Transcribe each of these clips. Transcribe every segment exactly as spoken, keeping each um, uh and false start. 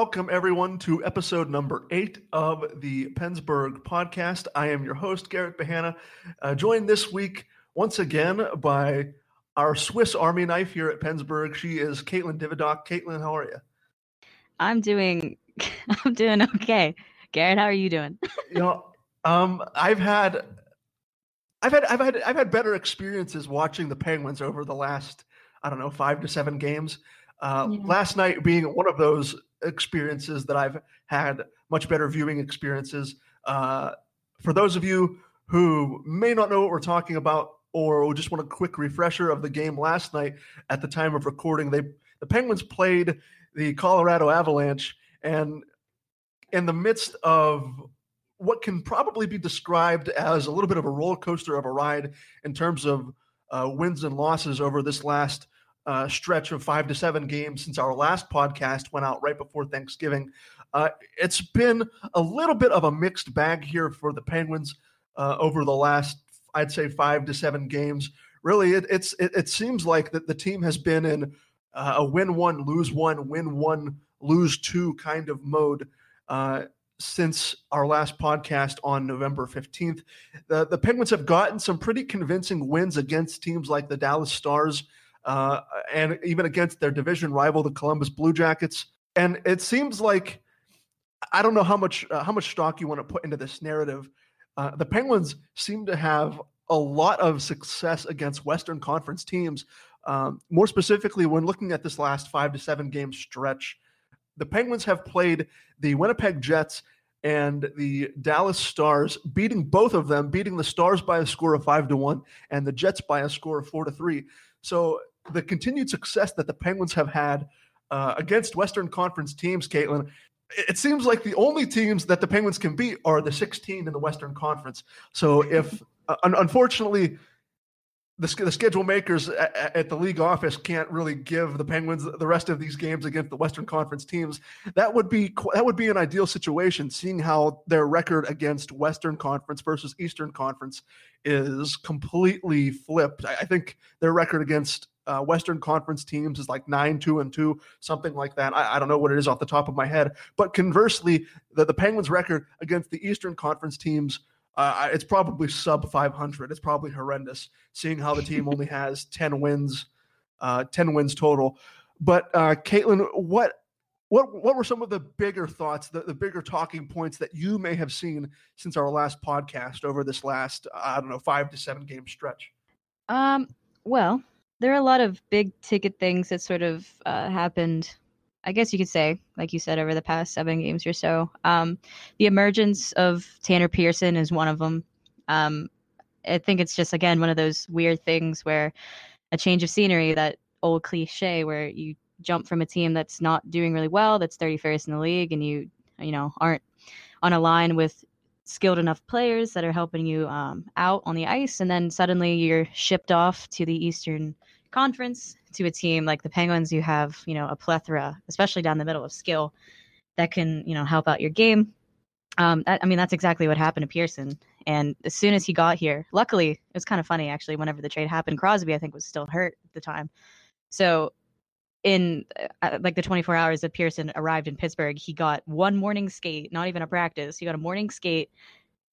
Welcome, everyone, to episode number eight of the Pensburgh podcast. I am your host, Garrett Bahanna, uh, joined this week once again by our Swiss Army knife here at Pensburgh. She is Caitlin Dividock. Caitlin, how are you? I'm doing I'm doing okay. Garrett, how are you doing? you know, um, I've had I've had I've had I've had better experiences watching the Penguins over the last, I don't know, five to seven games. Uh, yeah. Last night being one of those experiences that I've had much better viewing experiences. Uh, for those of you who may not know what we're talking about or just want a quick refresher of the game last night, at the time of recording, they the Penguins played the Colorado Avalanche, and in the midst of what can probably be described as a little bit of a roller coaster of a ride in terms of uh, wins and losses over this last Uh, stretch of five to seven games since our last podcast went out right before Thanksgiving. Uh, it's been a little bit of a mixed bag here for the Penguins uh, over the last, I'd say, five to seven games. Really, it, it's it, it seems like that the team has been in uh, a win one, lose one, win one, lose two kind of mode uh, since our last podcast on November fifteenth. The, the Penguins have gotten some pretty convincing wins against teams like the Dallas Stars, Uh, and even against their division rival, the Columbus Blue Jackets. And it seems like, I don't know how much uh, how much stock you want to put into this narrative. Uh, the Penguins seem to have a lot of success against Western Conference teams. Um, more specifically, when looking at this last five to seven game stretch, the Penguins have played the Winnipeg Jets and the Dallas Stars, beating both of them, beating the Stars by a score of five to one and the Jets by a score of four to three. So the continued success that the Penguins have had uh, against Western Conference teams, Caitlin, it seems like the only teams that the Penguins can beat are the sixteen in the Western Conference. So if, uh, un- unfortunately, the, the schedule makers at, at the league office can't really give the Penguins the rest of these games against the Western Conference teams, that would be that would be an ideal situation, seeing how their record against Western Conference versus Eastern Conference is completely flipped. I, I think their record against Uh, Western Conference teams is like nine two and two, something like that. I, I don't know what it is off the top of my head. But conversely, the, the Penguins' record against the Eastern Conference teams, uh, it's probably sub five hundred. It's probably horrendous, seeing how the team only has ten wins total. But uh, Caitlin, what what what were some of the bigger thoughts, the, the bigger talking points that you may have seen since our last podcast over this last, I don't know, five to seven game stretch? Um. Well. There are a lot of big ticket things that sort of uh, happened, I guess you could say, like you said, over the past seven games or so. Um, the emergence of Tanner Pearson is one of them. Um, I think it's just, again, one of those weird things where a change of scenery, that old cliche where you jump from a team that's not doing really well, that's thirty-first in the league, and you, you know, aren't on a line with skilled enough players that are helping you um, out on the ice, and then suddenly you're shipped off to the Eastern Conference to a team like the Penguins. You have, you know, a plethora, especially down the middle, of skill that can, you know, help out your game. Um, that, I mean, that's exactly what happened to Pearson. And as soon as he got here, luckily, it was kind of funny, actually, whenever the trade happened, Crosby, I think, was still hurt at the time. So in uh, like the twenty-four hours that Pearson arrived in Pittsburgh, he got one morning skate, not even a practice. He got a morning skate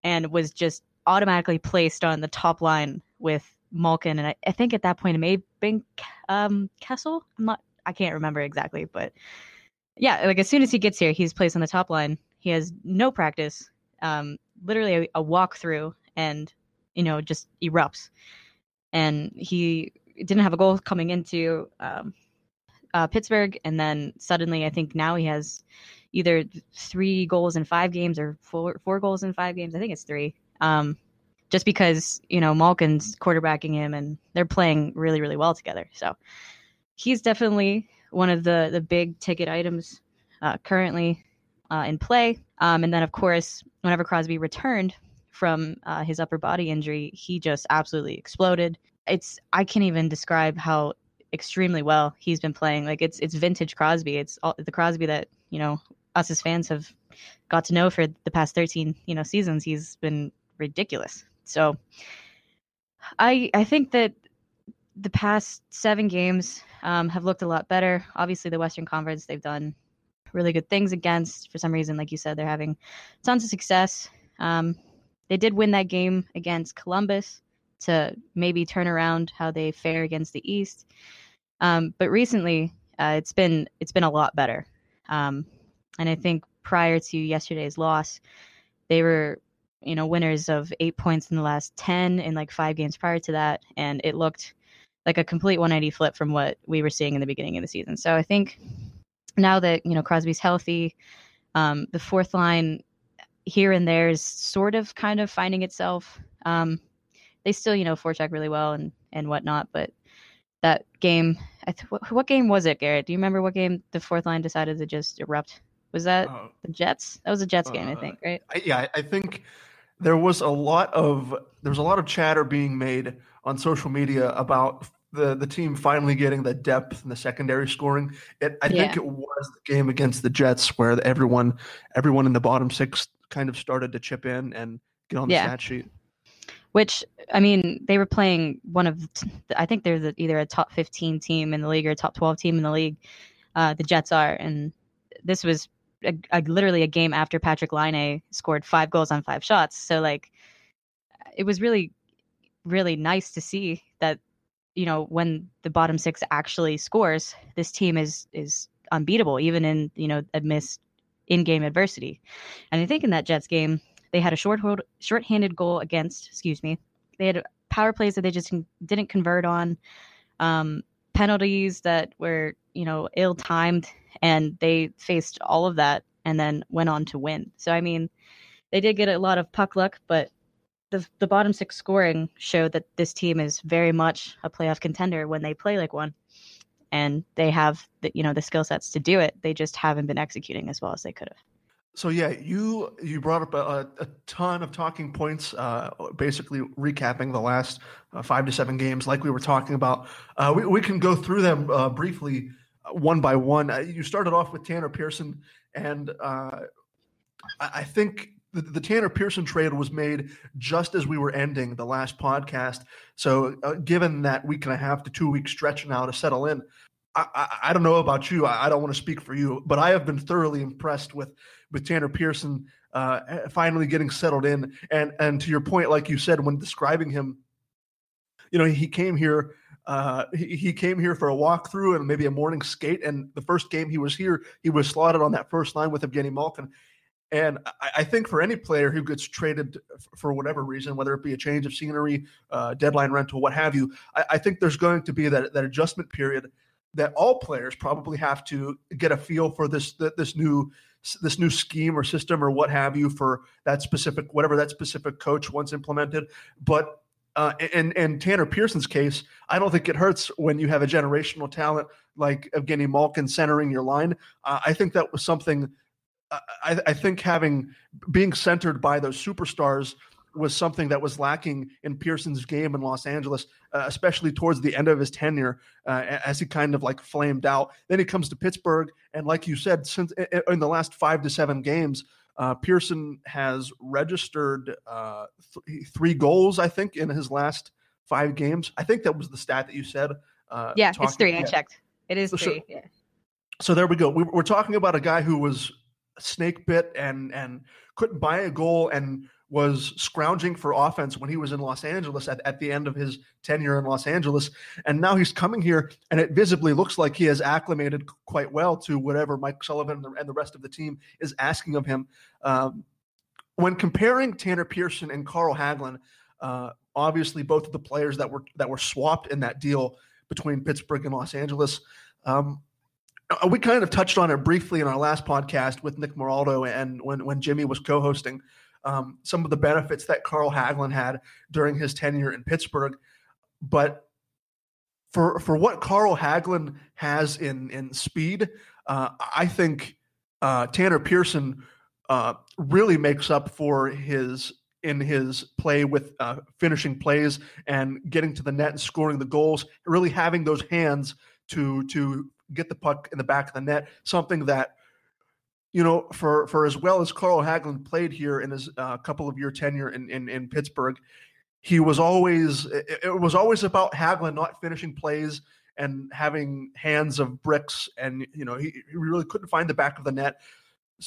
and was just automatically placed on the top line with Malkin, and I, I think at that point it may have been um, Kessel. I'm not, I can't remember exactly, but yeah, like as soon as he gets here, he's placed on the top line. He has no practice, um, literally a, a walkthrough, and you know, just erupts. And he didn't have a goal coming into um, uh, Pittsburgh, and then suddenly, I think now he has either three goals in five games or four four goals in five games. I think it's three. Um, Just because, you know, Malkin's quarterbacking him and they're playing really, really well together. So he's definitely one of the, the big ticket items uh, currently uh, in play. Um, and then, of course, whenever Crosby returned from uh, his upper body injury, he just absolutely exploded. It's I can't even describe how extremely well he's been playing. Like it's it's vintage Crosby. It's all, the Crosby that, you know, us as fans have got to know for the past thirteen, you know, seasons. He's been ridiculous. So I I think that the past seven games um, have looked a lot better. Obviously, the Western Conference, they've done really good things against. For some reason, like you said, they're having tons of success. Um, they did win that game against Columbus to maybe turn around how they fare against the East. Um, but recently, uh, it's been it's been a lot better. Um, and I think prior to yesterday's loss, they were, you know, winners of eight points in the last ten in like five games prior to that. And it looked like a complete one eighty flip from what we were seeing in the beginning of the season. So I think now that, you know, Crosby's healthy, um, the fourth line here and there is sort of kind of finding itself. Um, they still, you know, forecheck really well and, and whatnot, but that game, I th- what game was it, Garrett? Do you remember what game the fourth line decided to just erupt? Was that uh, the Jets? That was a Jets uh, game, I think, right? I, yeah, I think there was a lot of there was a lot of chatter being made on social media about the, the team finally getting the depth and the secondary scoring. It, I yeah. think it was the game against the Jets where everyone everyone in the bottom six kind of started to chip in and get on the yeah. stat sheet. Which, I mean, they were playing one of, I think they're the, either a top fifteen team in the league or a top twelve team in the league. Uh, the Jets are. And this was a, a, literally a game after Patrick Laine scored five goals on five shots. So, like, it was really, really nice to see that, you know, when the bottom six actually scores, this team is is unbeatable, even in, you know, amidst in-game adversity. And I think in that Jets game, they had a short hold, shorthanded goal against, excuse me. They had power plays that they just didn't convert on, um, penalties that were, you know, ill-timed, and they faced all of that and then went on to win. So, I mean, they did get a lot of puck luck, but the the bottom six scoring showed that this team is very much a playoff contender when they play like one, and they have, the, you know, the skill sets to do it. They just haven't been executing as well as they could have. So, yeah, you you brought up a, a ton of talking points, uh, basically recapping the last uh, five to seven games like we were talking about. Uh, we, we can go through them uh, briefly uh, one by one. Uh, you started off with Tanner Pearson, and uh, I, I think the, the Tanner Pearson trade was made just as we were ending the last podcast. So uh, given that week and a half to two-week stretch now to settle in, I, I don't know about you. I, I don't want to speak for you, but I have been thoroughly impressed with, with Tanner Pearson uh, finally getting settled in. And and to your point, like you said, when describing him, you know, he came here uh, he, he came here for a walkthrough and maybe a morning skate. And the first game he was here, he was slotted on that first line with Evgeny Malkin. And I, I think for any player who gets traded for whatever reason, whether it be a change of scenery, uh, deadline rental, what have you, I, I think there's going to be that that adjustment period that all players probably have to get a feel for this this new this new scheme or system or what have you for that specific whatever that specific coach wants implemented. But uh, in in Tanner Pearson's case, I don't think it hurts when you have a generational talent like Evgeny Malkin centering your line. Uh, I think that was something. I, I think having being centered by those superstars was something that was lacking in Pearson's game in Los Angeles, uh, especially towards the end of his tenure, uh, as he kind of like flamed out. Then he comes to Pittsburgh, and like you said, since in the last five to seven games, uh, Pearson has registered uh, th- three goals, I think, in his last five games. I think that was the stat that you said. Uh, yeah, talking, it's three. Yeah. I checked. It is so, three. Yeah. So there we go. We, we're talking about a guy who was snake bit and and couldn't buy a goal and was scrounging for offense when he was in Los Angeles at, at the end of his tenure in Los Angeles. And now he's coming here, and it visibly looks like he has acclimated quite well to whatever Mike Sullivan and the rest of the team is asking of him. Um, when comparing Tanner Pearson and Carl Hagelin, uh, obviously both of the players that were that were swapped in that deal between Pittsburgh and Los Angeles, um, we kind of touched on it briefly in our last podcast with Nick Moraldo and when, when Jimmy was co-hosting. Um, some of the benefits that Carl Hagelin had during his tenure in Pittsburgh. But for for what Carl Hagelin has in, in speed, uh, I think uh, Tanner Pearson uh, really makes up for his in his play with uh, finishing plays and getting to the net and scoring the goals, really having those hands to to get the puck in the back of the net, something that, you know, for, for as well as Carl Hagelin played here in his uh, couple of year tenure in, in, in Pittsburgh, he was always, it, it was always about Hagelin not finishing plays and having hands of bricks. And, you know, he, he really couldn't find the back of the net.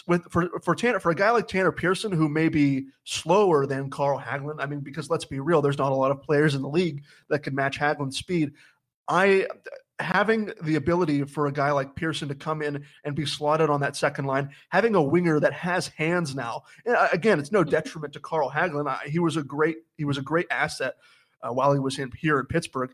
With for for Tanner, for a guy like Tanner Pearson, who may be slower than Carl Hagelin, I mean, because let's be real, there's not a lot of players in the league that can match Hagelin's speed. I having the ability for a guy like Pearson to come in and be slotted on that second line, having a winger that has hands now. And again, it's no detriment to Carl Hagelin. I, he was a great he was a great asset uh, while he was in here in Pittsburgh.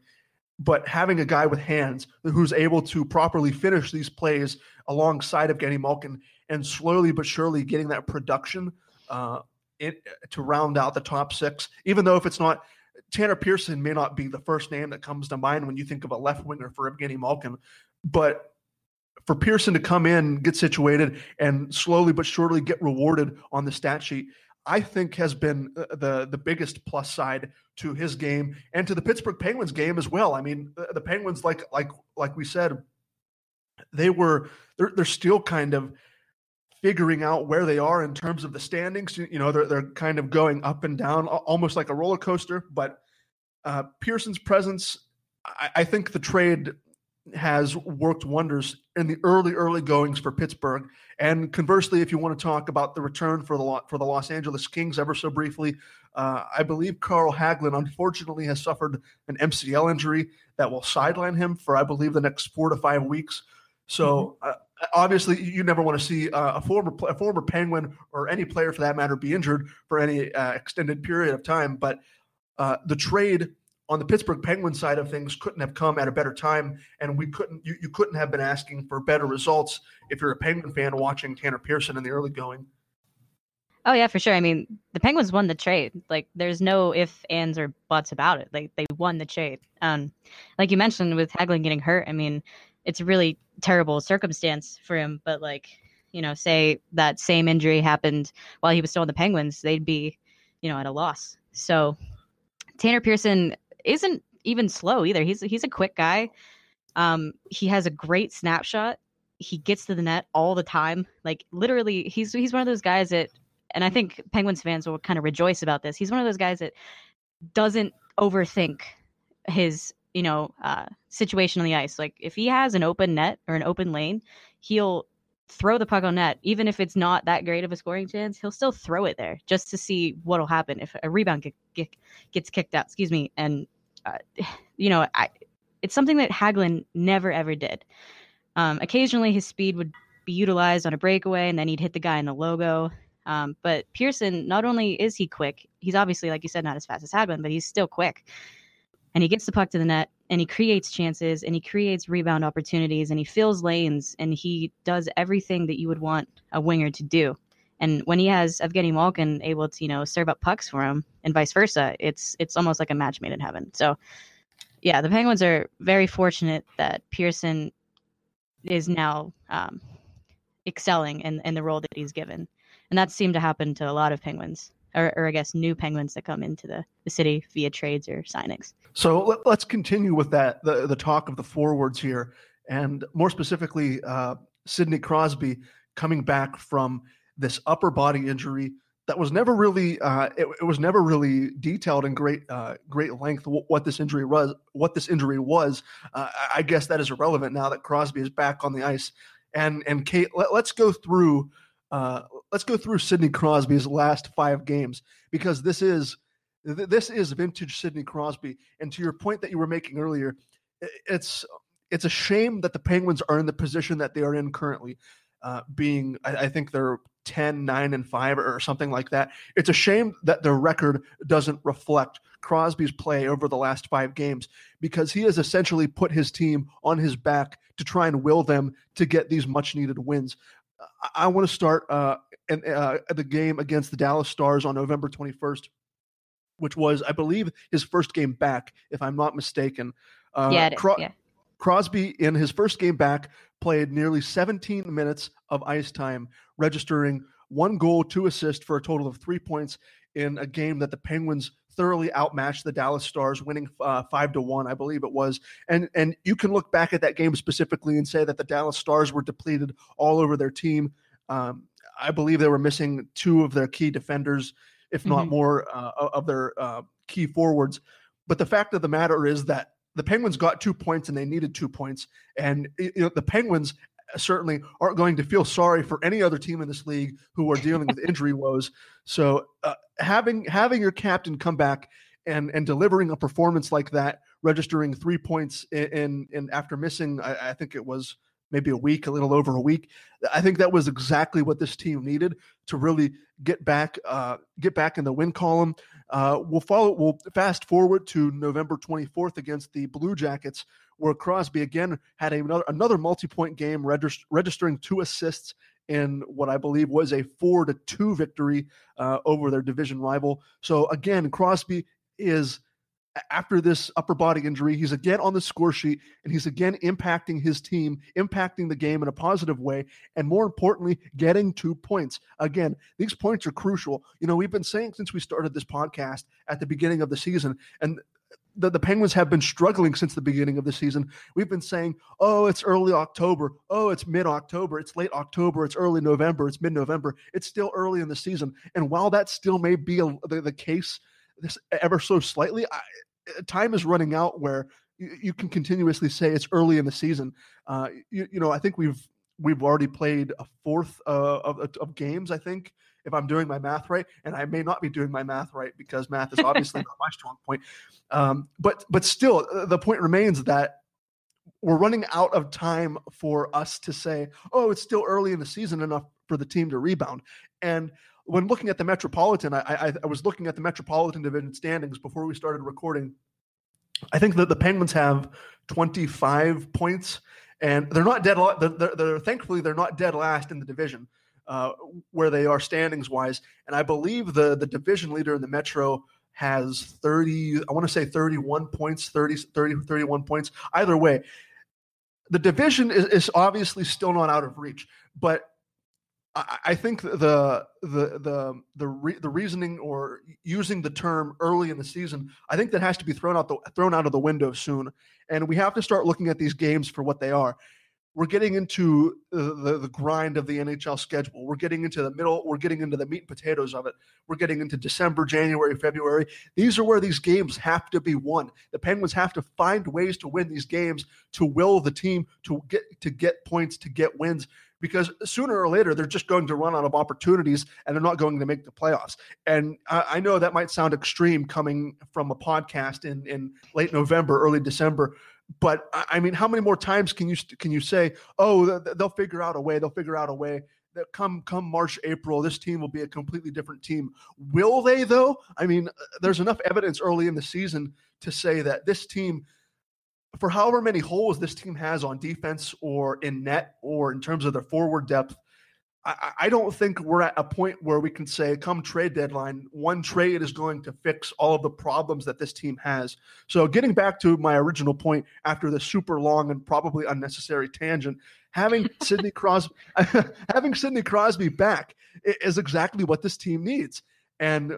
But having a guy with hands who's able to properly finish these plays alongside of Evgeny Malkin and slowly but surely getting that production uh, it, to round out the top six, even though if it's not – Tanner Pearson may not be the first name that comes to mind when you think of a left winger for Evgeny Malkin. But for Pearson to come in, get situated, and slowly but surely get rewarded on the stat sheet, I think has been the the biggest plus side to his game and to the Pittsburgh Penguins game as well. I mean, the, the Penguins, like like like we said, they were they're, they're still kind of figuring out where they are in terms of the standings. You know, they're they're kind of going up and down, almost like a roller coaster. But uh, Pearson's presence, I, I think the trade has worked wonders in the early, early goings for Pittsburgh. And conversely, if you want to talk about the return for the for the Los Angeles Kings ever so briefly, uh, I believe Carl Hagelin, unfortunately, has suffered an M C L injury that will sideline him for, I believe, the next four to five weeks. So mm-hmm. uh, obviously, you never want to see uh, a former a former Penguin or any player, for that matter, be injured for any uh, extended period of time. But uh, the trade on the Pittsburgh Penguins side of things couldn't have come at a better time, and we couldn't you, you couldn't have been asking for better results if you're a Penguin fan watching Tanner Pearson in the early going. Oh, yeah, for sure. I mean, the Penguins won the trade. Like, there's no ifs, ands, or buts about it. Like, they won the trade. Um, like you mentioned, with Hagelin getting hurt, I mean, it's a really terrible circumstance for him. But, like, you know, say that same injury happened while he was still on the Penguins, they'd be, you know, at a loss. So Tanner Pearson isn't even slow either. He's he's a quick guy. Um, he has a great snapshot. He gets to the net all the time. Like, literally, he's he's one of those guys that, and I think Penguins fans will kind of rejoice about this, he's one of those guys that doesn't overthink his, you know, uh, situation on the ice. Like, if he has an open net or an open lane, he'll throw the puck on net. Even if it's not that great of a scoring chance, he'll still throw it there just to see what'll happen if a rebound get, get, gets kicked out. Excuse me. And Uh, you know, I, it's something that Hagelin never, ever did. Um, occasionally, his speed would be utilized on a breakaway, and then he'd hit the guy in the logo. Um, but Pearson, not only is he quick, he's obviously, like you said, not as fast as Hagelin, but he's still quick. And he gets the puck to the net, and he creates chances, and he creates rebound opportunities, and he fills lanes, and he does everything that you would want a winger to do. And when he has Evgeny Malkin able to, you know, serve up pucks for him and vice versa, it's it's almost like a match made in heaven. So, yeah, the Penguins are very fortunate that Pearson is now um, excelling in, in the role that he's given. And that seemed to happen to a lot of Penguins, or, or I guess new Penguins that come into the, the city via trades or signings. So let, let's continue with that, the, the talk of the forwards here. And more specifically, uh, Sidney Crosby coming back from this upper body injury that was never really, uh, it, it was never really detailed in great, uh, great length w- what this injury was. What this injury was, uh, I guess that is irrelevant now that Crosby is back on the ice. And and Kate, let, let's go through, uh, let's go through Sidney Crosby's last five games, because this is th- this is vintage Sidney Crosby. And to your point that you were making earlier, it's it's a shame that the Penguins are in the position that they are in currently, uh, being I, I think they're ten, nine, and five or something like that. It's a shame that their record doesn't reflect Crosby's play over the last five games, because he has essentially put his team on his back to try and will them to get these much-needed wins. I, I want to start uh, in, uh, the game against the Dallas Stars on November twenty-first, which was, I believe, his first game back, if I'm not mistaken. Uh, yeah, it is, Cro- yeah. Crosby, in his first game back, played nearly seventeen minutes of ice time, registering one goal, two assists for a total of three points in a game that the Penguins thoroughly outmatched the Dallas Stars, winning uh, five to one, I believe it was. And and you can look back at that game specifically and say that the Dallas Stars were depleted all over their team. Um, I believe they were missing two of their key defenders, if mm-hmm. not more, uh, of their uh, key forwards. But the fact of the matter is that the Penguins got two points and they needed two points. And you know, the Penguins certainly aren't going to feel sorry for any other team in this league who are dealing with injury woes. So uh, having having your captain come back and and delivering a performance like that, registering three points in, in, in after missing, I, I think it was maybe a week, a little over a week. I think that was exactly what this team needed to really get back, uh, get back in the win column. Uh, we'll follow. We'll fast forward to November twenty-fourth against the Blue Jackets, where Crosby again had another, another multi-point game, regist- registering two assists in what I believe was a four to two victory uh, over their division rival. So again, Crosby is, after this upper body injury, he's again on the score sheet, and he's again impacting his team, impacting the game in a positive way, and more importantly, getting two points. Again, these points are crucial. You know, we've been saying since we started this podcast at the beginning of the season, and the, the Penguins have been struggling since the beginning of the season. We've been saying, oh, it's early October. Oh, it's mid-October. It's late October. It's early November. It's mid-November. It's still early in the season. And while that still may be a, the, the case this ever so slightly, I, time is running out where you, you can continuously say it's early in the season. Uh, you, you know, I think we've we've already played a fourth uh, of, of games, I think, if I'm doing my math right. And I may not be doing my math right because math is obviously not my strong point. Um, but but still, the point remains that we're running out of time for us to say, oh, it's still early in the season enough for the team to rebound. And when looking at the Metropolitan, I, I, I was looking at the Metropolitan Division standings before we started recording. I think that the Penguins have twenty-five points, and they're not dead. They're, they're, they're thankfully they're not dead last in the division, uh, where they are standings wise. And I believe the the division leader in the Metro has thirty. I want to say thirty-one points, thirty, thirty, thirty-one points. Either way, the division is, is obviously still not out of reach, but I think the the the the re, the reasoning or using the term early in the season, I think that has to be thrown out the thrown out of the window soon, and we have to start looking at these games for what they are. We're getting into the, the, the grind of the N H L schedule. We're getting into the middle. We're getting into the meat and potatoes of it. We're getting into December, January, February. These are where these games have to be won. The Penguins have to find ways to win these games, to will the team to get to get points, to get wins, because sooner or later, they're just going to run out of opportunities and they're not going to make the playoffs. And I, I know that might sound extreme coming from a podcast in, in late November, early December, but I mean, how many more times can you can you say, "Oh, they'll figure out a way. They'll figure out a way." That come come March, April, this team will be a completely different team. Will they though? I mean, there's enough evidence early in the season to say that this team, for however many holes this team has on defense or in net or in terms of their forward depth, I, I don't think we're at a point where we can say, come trade deadline, one trade is going to fix all of the problems that this team has. So getting back to my original point after the super long and probably unnecessary tangent, having Sidney Crosby, having Sidney Crosby back is exactly what this team needs. And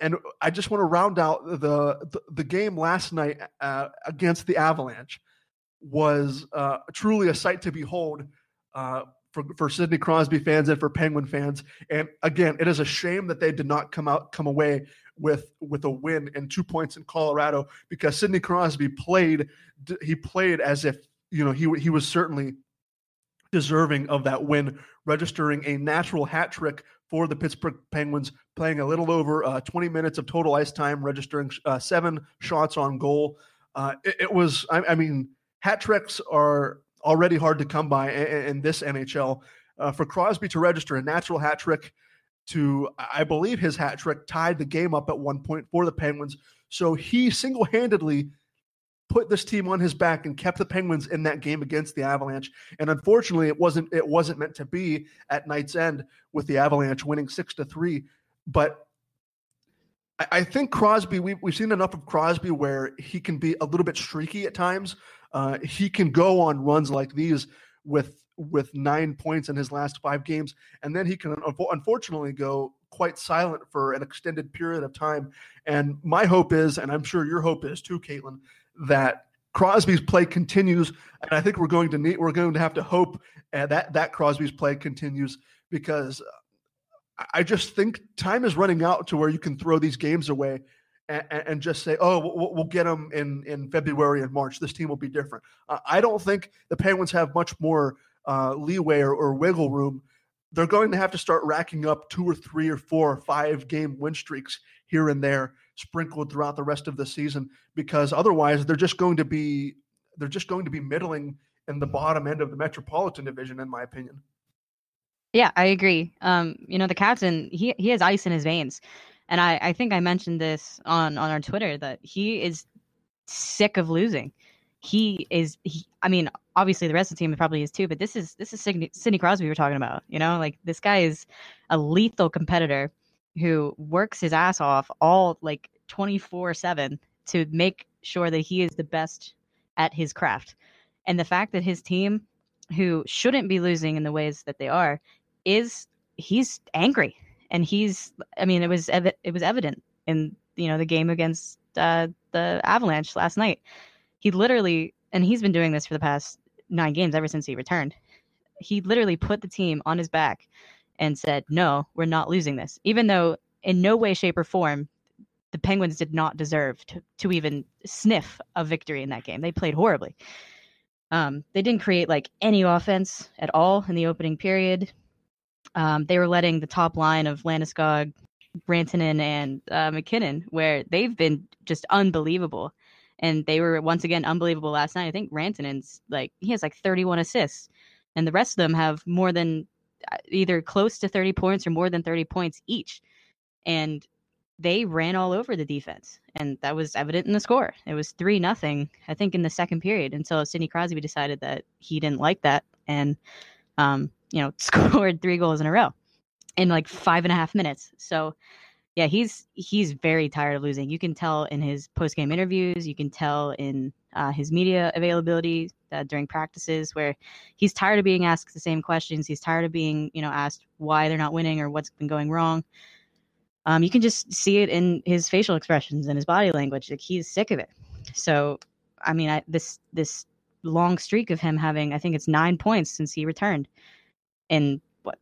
And I just want to round out the the, the game last night uh, against the Avalanche was uh, truly a sight to behold uh, for, for Sidney Crosby fans and for Penguin fans. And again, it is a shame that they did not come out come away with with a win and two points in Colorado, because Sidney Crosby played he played as if, you know, he he was certainly deserving of that win, registering a natural hat trick for the Pittsburgh Penguins, playing a little over uh, twenty minutes of total ice time, registering uh, seven shots on goal. Uh, it, it was, I, I mean, hat tricks are already hard to come by in, in this N H L. Uh, for Crosby to register a natural hat trick to, I believe his hat trick tied the game up at one point for the Penguins. So he single-handedly put this team on his back and kept the Penguins in that game against the Avalanche. And unfortunately, it wasn't it wasn't meant to be at night's end, with the Avalanche winning six to three. But I, I think Crosby, we, we've seen enough of Crosby where he can be a little bit streaky at times. Uh, he can go on runs like these with with nine points in his last five games, and then he can unfortunately go quite silent for an extended period of time. And my hope is, and I'm sure your hope is too, Caitlin, that Crosby's play continues, and I think we're going to need we're going to have to hope uh, that that Crosby's play continues, because uh, I just think time is running out to where you can throw these games away and, and just say, oh, we'll, we'll get them in, in February and March. This team will be different. Uh, I don't think the Penguins have much more uh, leeway or, or wiggle room. They're going to have to start racking up two or three or four or five game win streaks here and there, sprinkled throughout the rest of the season, because otherwise they're just going to be they're just going to be middling in the bottom end of the Metropolitan Division, in my opinion. Yeah, I agree. Um, you know, the captain, he he has ice in his veins, and I, I think I mentioned this on on our Twitter that he is sick of losing. He is. He, I mean, obviously the rest of the team probably is too, but this is this is Sidney, Sidney Crosby we're talking about. You know, like this guy is a lethal competitor who works his ass off all like twenty-four seven to make sure that he is the best at his craft. And the fact that his team, who shouldn't be losing in the ways that they are, is he's angry, and he's. I mean, it was ev- it was evident in you know the game against uh, the Avalanche last night. He literally, and he's been doing this for the past nine games ever since he returned, he literally put the team on his back and said, no, we're not losing this. Even though in no way, shape, or form, the Penguins did not deserve to, to even sniff a victory in that game. They played horribly. Um, they didn't create like any offense at all in the opening period. Um, they were letting the top line of Landeskog, Rantanen, and uh, McKinnon, where they've been just unbelievable. And they were, once again, unbelievable last night. I think Rantanen's, like, he has, like, thirty-one assists. And the rest of them have more than either close to thirty points or more than thirty points each. And they ran all over the defense. And that was evident in the score. It was three nothing, I think, in the second period, until Sidney Crosby decided that he didn't like that and, um, you know, scored three goals in a row in, like, five and a half minutes. So... yeah, he's he's very tired of losing. You can tell in his post-game interviews. You can tell in uh, his media availability uh, during practices, where he's tired of being asked the same questions. He's tired of being, you know, asked why they're not winning or what's been going wrong. Um, you can just see it in his facial expressions and his body language. Like, he's sick of it. So, I mean, I, this this long streak of him having, I think it's nine points since he returned in what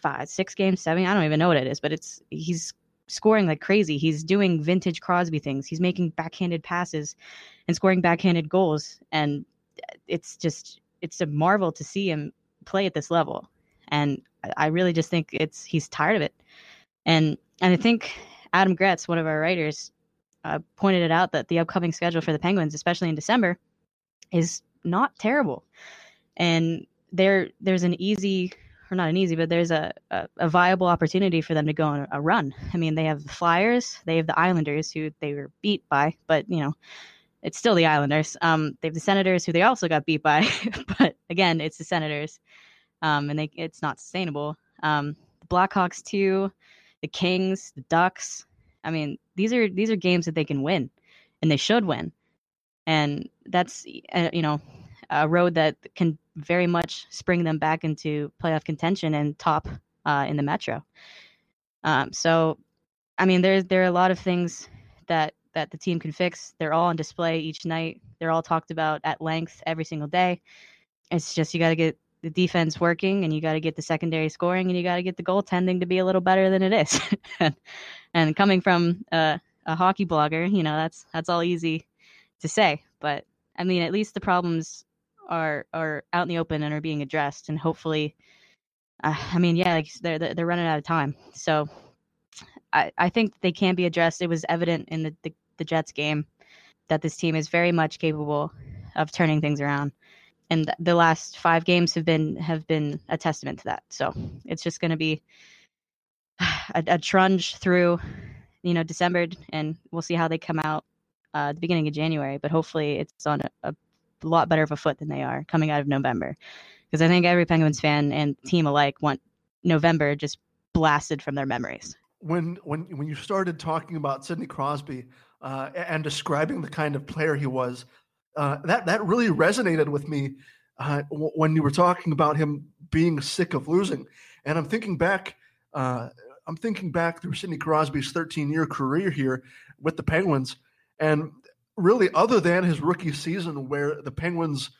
five, six games, seven. I don't even know what it is, but it's he's. scoring like crazy. He's doing vintage Crosby things. He's making backhanded passes and scoring backhanded goals. And it's just, it's a marvel to see him play at this level. And I really just think it's, he's tired of it. And, and I think Adam Gretz, one of our writers, uh, pointed it out that the upcoming schedule for the Penguins, especially in December, is not terrible. And there, there's an easy or not an easy, but there's a, a, a viable opportunity for them to go on a run. I mean, they have the Flyers, they have the Islanders, who they were beat by, but, you know, it's still the Islanders. Um, they have the Senators, who they also got beat by, but again, it's the Senators, um, and they, it's not sustainable. Um, the Blackhawks too, the Kings, the Ducks. I mean, these are, these are games that they can win, and they should win. And that's, uh, you know, a road that can very much spring them back into playoff contention and top uh, in the Metro. Um, so, I mean, there's, there are a lot of things that, that the team can fix. They're all on display each night. They're all talked about at length every single day. It's just, you got to get the defense working, and you got to get the secondary scoring, and you got to get the goaltending to be a little better than it is. And coming from uh, a hockey blogger, you know, that's, that's all easy to say, but I mean, at least the problems are are out in the open and are being addressed, and hopefully uh, I mean yeah like they're they're running out of time, so I, I think they can be addressed. It was evident in the, the, the Jets game that this team is very much capable of turning things around, and th- the last five games have been have been a testament to that. So it's just going to be a, a trudge through you know December, and we'll see how they come out uh, at the beginning of January, but hopefully it's on a, a a lot better of a foot than they are coming out of November, because I think every Penguins fan and team alike want November just blasted from their memories. When when when you started talking about Sidney Crosby uh, and describing the kind of player he was, uh, that that really resonated with me uh, w- when you were talking about him being sick of losing. And I'm thinking back, uh, I'm thinking back through Sidney Crosby's thirteen-year career here with the Penguins, and really, other than his rookie season, where the Penguins,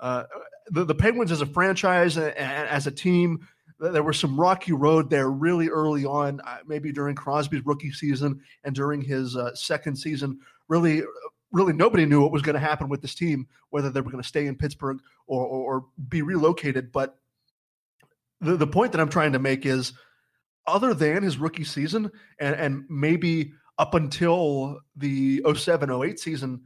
uh, the, the Penguins as a franchise and, and as a team, there was some rocky road there really early on, maybe during Crosby's rookie season and during his uh, second season. Really, really nobody knew what was going to happen with this team, whether they were going to stay in Pittsburgh or, or, or be relocated. But the, the point that I'm trying to make is, other than his rookie season and, and maybe up until the oh seven oh eight season,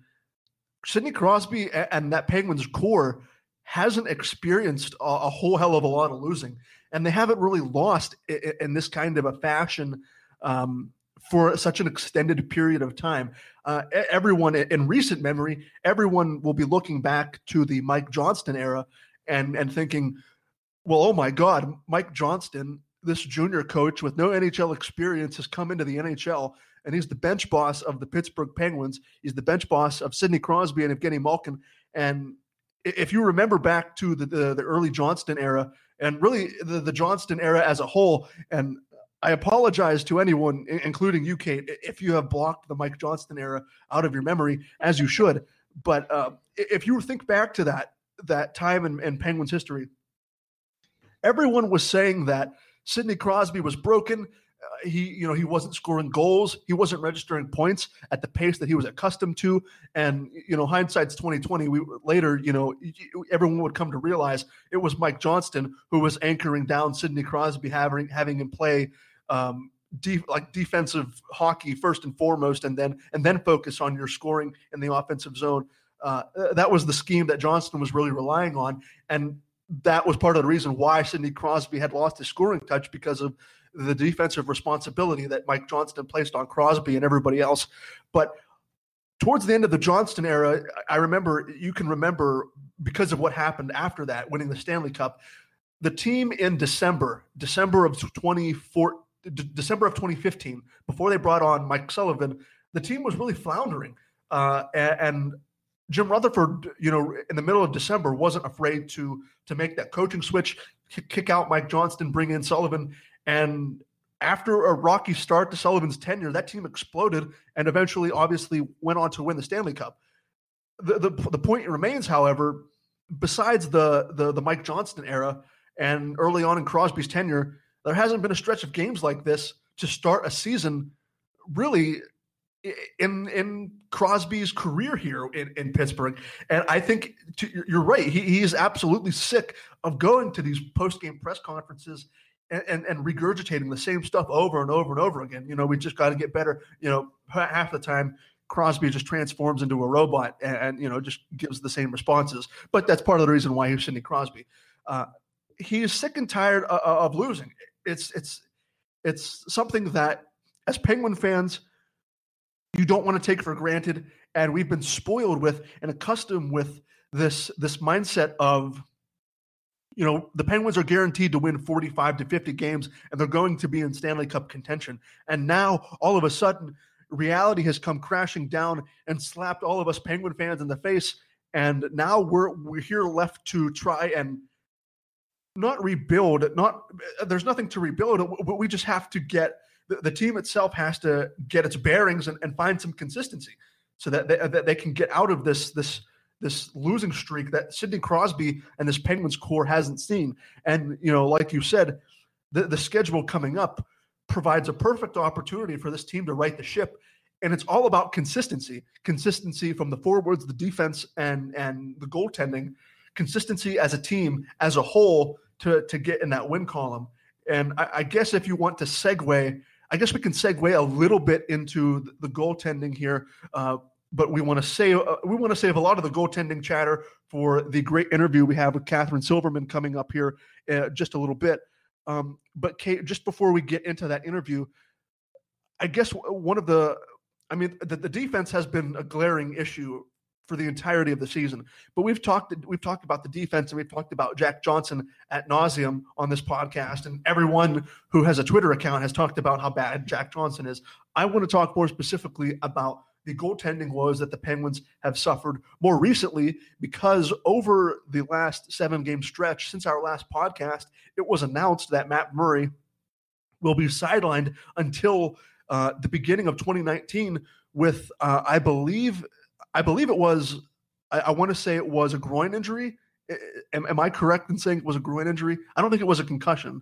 Sidney Crosby and, and that Penguins core hasn't experienced a, a whole hell of a lot of losing. And they haven't really lost in, in this kind of a fashion um, for such an extended period of time. Uh, everyone in recent memory, everyone will be looking back to the Mike Johnston era and, and thinking, well, oh my God, Mike Johnston, this junior coach with no N H L experience, has come into the N H L, and he's the bench boss of the Pittsburgh Penguins. He's the bench boss of Sidney Crosby and Evgeny Malkin. And if you remember back to the, the, the early Johnston era, and really the, the Johnston era as a whole, and I apologize to anyone, including you, Kate, if you have blocked the Mike Johnston era out of your memory, as you should. But uh, if you think back to that, that time in, in Penguins history, everyone was saying that Sidney Crosby was broken. Uh, he, you know, he wasn't scoring goals. He wasn't registering points at the pace that he was accustomed to. And, you know, hindsight's twenty twenty. We later, you know, everyone would come to realize it was Mike Johnston who was anchoring down Sidney Crosby, having having him play um, de- like defensive hockey first and foremost, and then and then focus on your scoring in the offensive zone. Uh, that was the scheme that Johnston was really relying on, and that was part of the reason why Sidney Crosby had lost his scoring touch, because of the defensive responsibility that Mike Johnston placed on Crosby and everybody else. But towards the end of the Johnston era, I remember, you can remember because of what happened after that, winning the Stanley Cup, the team in December, December of twenty fourteen, December of twenty fifteen, before they brought on Mike Sullivan, the team was really floundering. Uh, and, and Jim Rutherford, you know, in the middle of December, wasn't afraid to to make that coaching switch, kick out Mike Johnston, bring in Sullivan. And after a rocky start to Sullivan's tenure, that team exploded and eventually, obviously, went on to win the Stanley Cup. The the, the point remains, however, besides the, the the Mike Johnston era and early on in Crosby's tenure, there hasn't been a stretch of games like this to start a season, really, in in Crosby's career here in, in Pittsburgh. And I think to, you're right. He, he is absolutely sick of going to these post-game press conferences and, and, and regurgitating the same stuff over and over and over again. You know, we just got to get better. You know, half the time Crosby just transforms into a robot and, and, you know, just gives the same responses. But that's part of the reason why he's Sidney Crosby. Uh, he is sick and tired of, of losing. It's, it's, it's something that, as Penguin fans, you don't want to take for granted, and we've been spoiled with and accustomed with this this mindset of, you know, the Penguins are guaranteed to win forty-five to fifty games, and they're going to be in Stanley Cup contention. And now, all of a sudden, reality has come crashing down and slapped all of us Penguin fans in the face, and now we're we're here left to try and not rebuild. Not there's nothing to rebuild, but we just have to get the team itself has to get its bearings and, and find some consistency so that they, that they can get out of this this this losing streak that Sidney Crosby and this Penguins core hasn't seen. And, you know, like you said, the, the schedule coming up provides a perfect opportunity for this team to right the ship. And it's all about consistency, consistency from the forwards, the defense, and and the goaltending, consistency as a team, as a whole, to, to get in that win column. And I, I guess if you want to segue – I guess we can segue a little bit into the, the goaltending here, uh, but we want to save uh, we want to save a lot of the goaltending chatter for the great interview we have with Catherine Silverman coming up here uh, just a little bit. Um, but Kate, just before we get into that interview, I guess one of the I mean the, the defense has been a glaring issue for the entirety of the season. But we've talked we've talked about the defense, and we've talked about Jack Johnson ad nauseum on this podcast, and everyone who has a Twitter account has talked about how bad Jack Johnson is. I want to talk more specifically about the goaltending woes that the Penguins have suffered more recently, because over the last seven-game stretch since our last podcast, it was announced that Matt Murray will be sidelined until uh, the beginning of twenty nineteen with, uh, I believe – I believe it was, I, I want to say it was a groin injury. Am, am I correct in saying it was a groin injury? I don't think it was a concussion.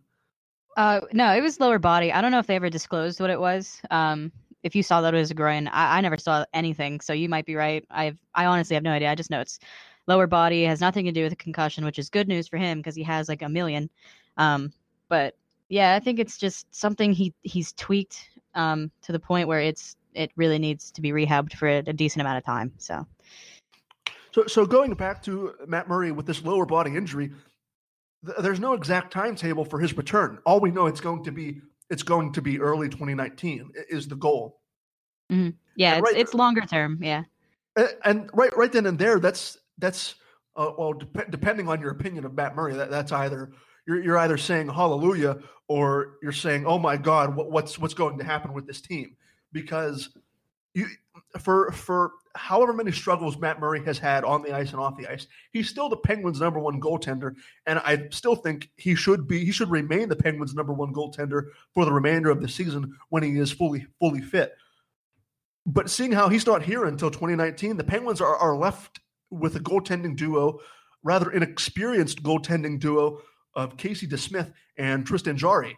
Uh, no, it was lower body. I don't know if they ever disclosed what it was. Um, if you saw that it was a groin, I, I never saw anything, so you might be right. I've, I honestly have no idea. I just know it's lower body. It has nothing to do with a concussion, which is good news for him because he has like a million. Um, but yeah, I think it's just something he he's tweaked um, to the point where it's it really needs to be rehabbed for a, a decent amount of time. So. So, so going back to Matt Murray with this lower body injury, th- there's no exact timetable for his return. All we know it's going to be it's going to be early twenty nineteen is the goal. Mm-hmm. Yeah, it's, right, it's longer term. Yeah, and, and right, right then and there, that's that's uh, well, dep- depending on your opinion of Matt Murray, that, that's either you're you're either saying hallelujah or you're saying, oh my God, what, what's what's going to happen with this team? Because you for for. however many struggles Matt Murray has had on the ice and off the ice, he's still the Penguins' number one goaltender, and I still think he should be. He should remain the Penguins' number one goaltender for the remainder of the season when he is fully fully fit. But seeing how he's not here until twenty nineteen, the Penguins are, are left with a goaltending duo, rather inexperienced goaltending duo of Casey DeSmith and Tristan Jarry.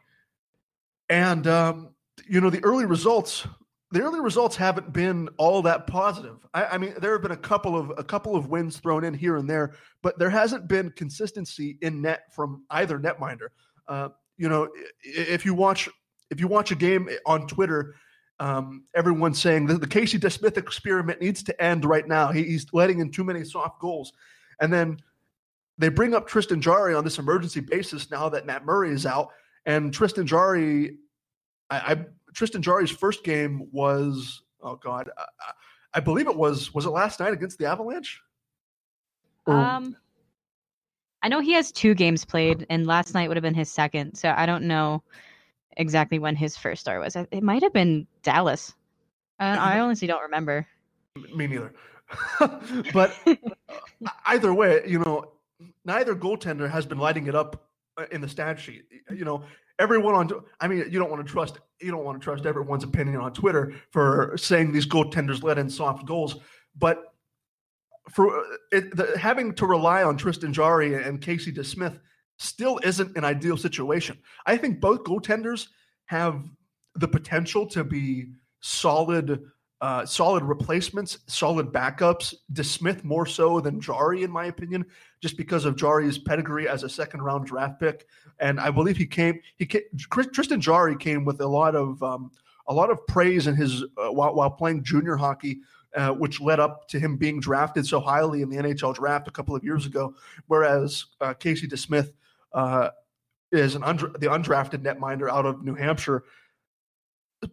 And um, you know the early results. The early results haven't been all that positive. I, I mean, there have been a couple of a couple of wins thrown in here and there, but there hasn't been consistency in net from either netminder. Uh, you know, if you watch if you watch a game on Twitter, um, everyone's saying the, the Casey DeSmith experiment needs to end right now. He, he's letting in too many soft goals, and then they bring up Tristan Jarry on this emergency basis now that Matt Murray is out, and Tristan Jarry, I. I Tristan Jarry's first game was, oh God, I, I believe it was, was it last night against the Avalanche? Or... Um, I know he has two games played, and last night would have been his second, so I don't know exactly when his first start was. It might have been Dallas. I, I honestly don't remember. Me neither. But either way, you know, neither goaltender has been lighting it up in the stat sheet. You know, everyone on, I mean, you don't want to trust, you don't want to trust everyone's opinion on Twitter for saying these goaltenders let in soft goals, but for it, the, having to rely on Tristan Jarry and Casey DeSmith still isn't an ideal situation. I think both goaltenders have the potential to be solid, uh, solid replacements, solid backups. DeSmith more so than Jarry, in my opinion, just because of Jarry's pedigree as a second-round draft pick. And I believe he came. He came, Tristan Jarry came with a lot of um, a lot of praise in his uh, while, while playing junior hockey, uh, which led up to him being drafted so highly in the N H L draft a couple of years ago. Whereas uh, Casey DeSmith uh, is an und- the undrafted netminder out of New Hampshire.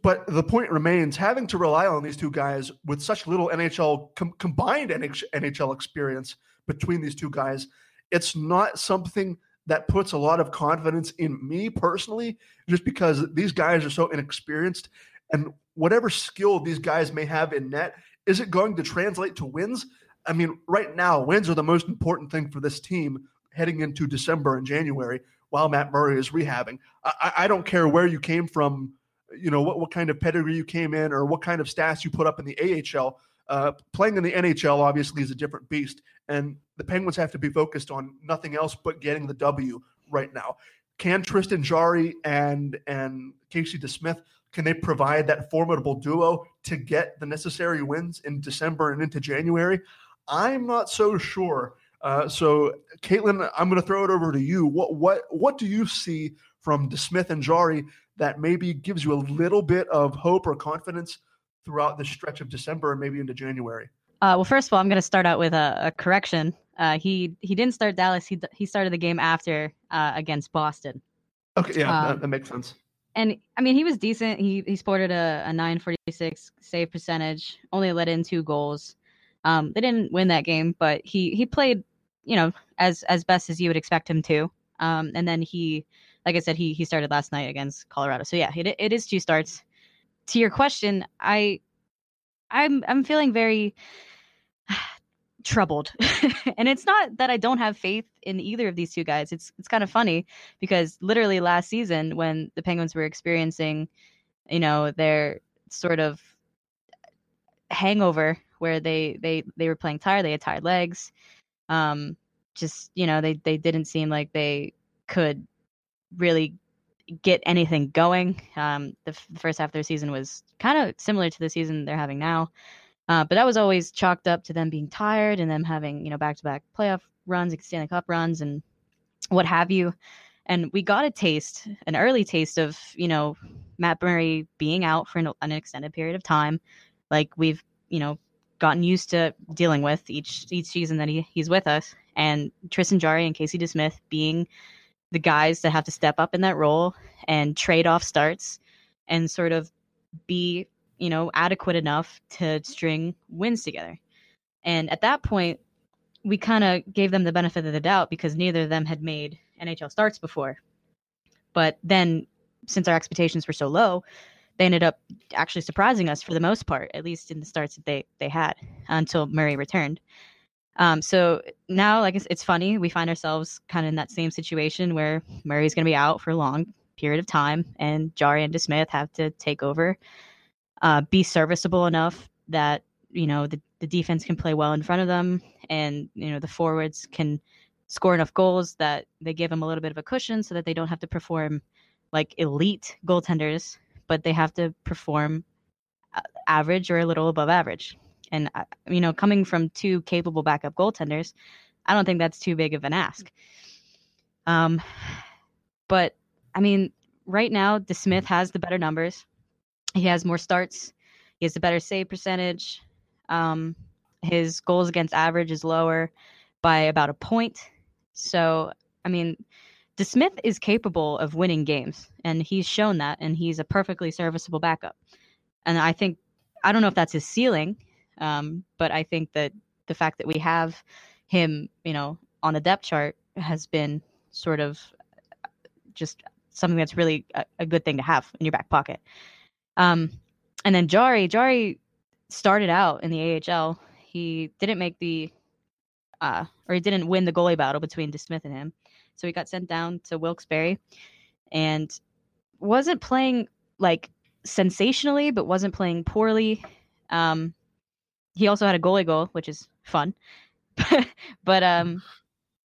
But the point remains: having to rely on these two guys with such little N H L com- combined N H L experience between these two guys, it's not something that puts a lot of confidence in me personally, just because these guys are so inexperienced, and whatever skill these guys may have in net, is it going to translate to wins? I mean, right now, wins are the most important thing for this team heading into December and January while Matt Murray is rehabbing. I, I don't care where you came from, you know, what, what kind of pedigree you came in or what kind of stats you put up in the A H L. Uh, playing in the N H L obviously is a different beast, and the Penguins have to be focused on nothing else but getting the W right now. Can Tristan Jarry and and Casey DeSmith, can they provide that formidable duo to get the necessary wins in December and into January? I'm not so sure. Uh, so, Caitlin, I'm going to throw it over to you. What what what do you see from DeSmith and Jarry that maybe gives you a little bit of hope or confidence throughout the stretch of December and maybe into January? Uh, well, first of all, I'm going to start out with a, a correction. Uh, he he didn't start Dallas. He he started the game after uh, against Boston. Okay, yeah, um, that, that makes sense. And, I mean, he was decent. He he sported a, a nine forty-six save percentage, only let in two goals. Um, they didn't win that game, but he, he played, you know, as, as best as you would expect him to. Um, and then he, like I said, he he started last night against Colorado. So, yeah, it it is two starts. To your question, I I'm I'm feeling very troubled. And it's not that I don't have faith in either of these two guys. It's it's kind of funny because literally last season when the Penguins were experiencing, you know, their sort of hangover where they they, they were playing tired, they had tired legs. Um, just, you know, they, they didn't seem like they could really get anything going. Um, the, f- the first half of their season was kind of similar to the season they're having now. Uh, but that was always chalked up to them being tired and them having, you know, back-to-back playoff runs and Stanley Cup runs and what have you. And we got a taste, an early taste of, you know, Matt Murray being out for an, an extended period of time. Like we've, you know, gotten used to dealing with each each season that he, he's with us. And Tristan Jarry and Casey DeSmith being the guys that have to step up in that role and trade off starts and sort of be, you know, adequate enough to string wins together. And at that point, we kind of gave them the benefit of the doubt because neither of them had made N H L starts before. But then, since our expectations were so low, they ended up actually surprising us for the most part, at least in the starts that they, they had until Murray returned. Um, so now, like, it's, it's funny, we find ourselves kind of in that same situation where Murray's going to be out for a long period of time and Jarry and DeSmith have to take over, uh, be serviceable enough that, you know, the, the defense can play well in front of them and, you know, the forwards can score enough goals that they give them a little bit of a cushion so that they don't have to perform like elite goaltenders, but they have to perform average or a little above average. And, you know, coming from two capable backup goaltenders, I don't think that's too big of an ask. Um, but, I mean, right now, DeSmith has the better numbers. He has more starts. He has a better save percentage. Um, his goals against average is lower by about a point. So, I mean, DeSmith is capable of winning games, and he's shown that, and he's a perfectly serviceable backup. And I think, I don't know if that's his ceiling, Um, but I think that the fact that we have him, you know, on the depth chart has been sort of just something that's really a, a good thing to have in your back pocket. Um, and then Jarry, Jarry started out in the A H L. He didn't make the, uh, or he didn't win the goalie battle between DeSmith and him. So he got sent down to Wilkes-Barre and wasn't playing like sensationally, but wasn't playing poorly. Um, He also had a goalie goal, which is fun. But um,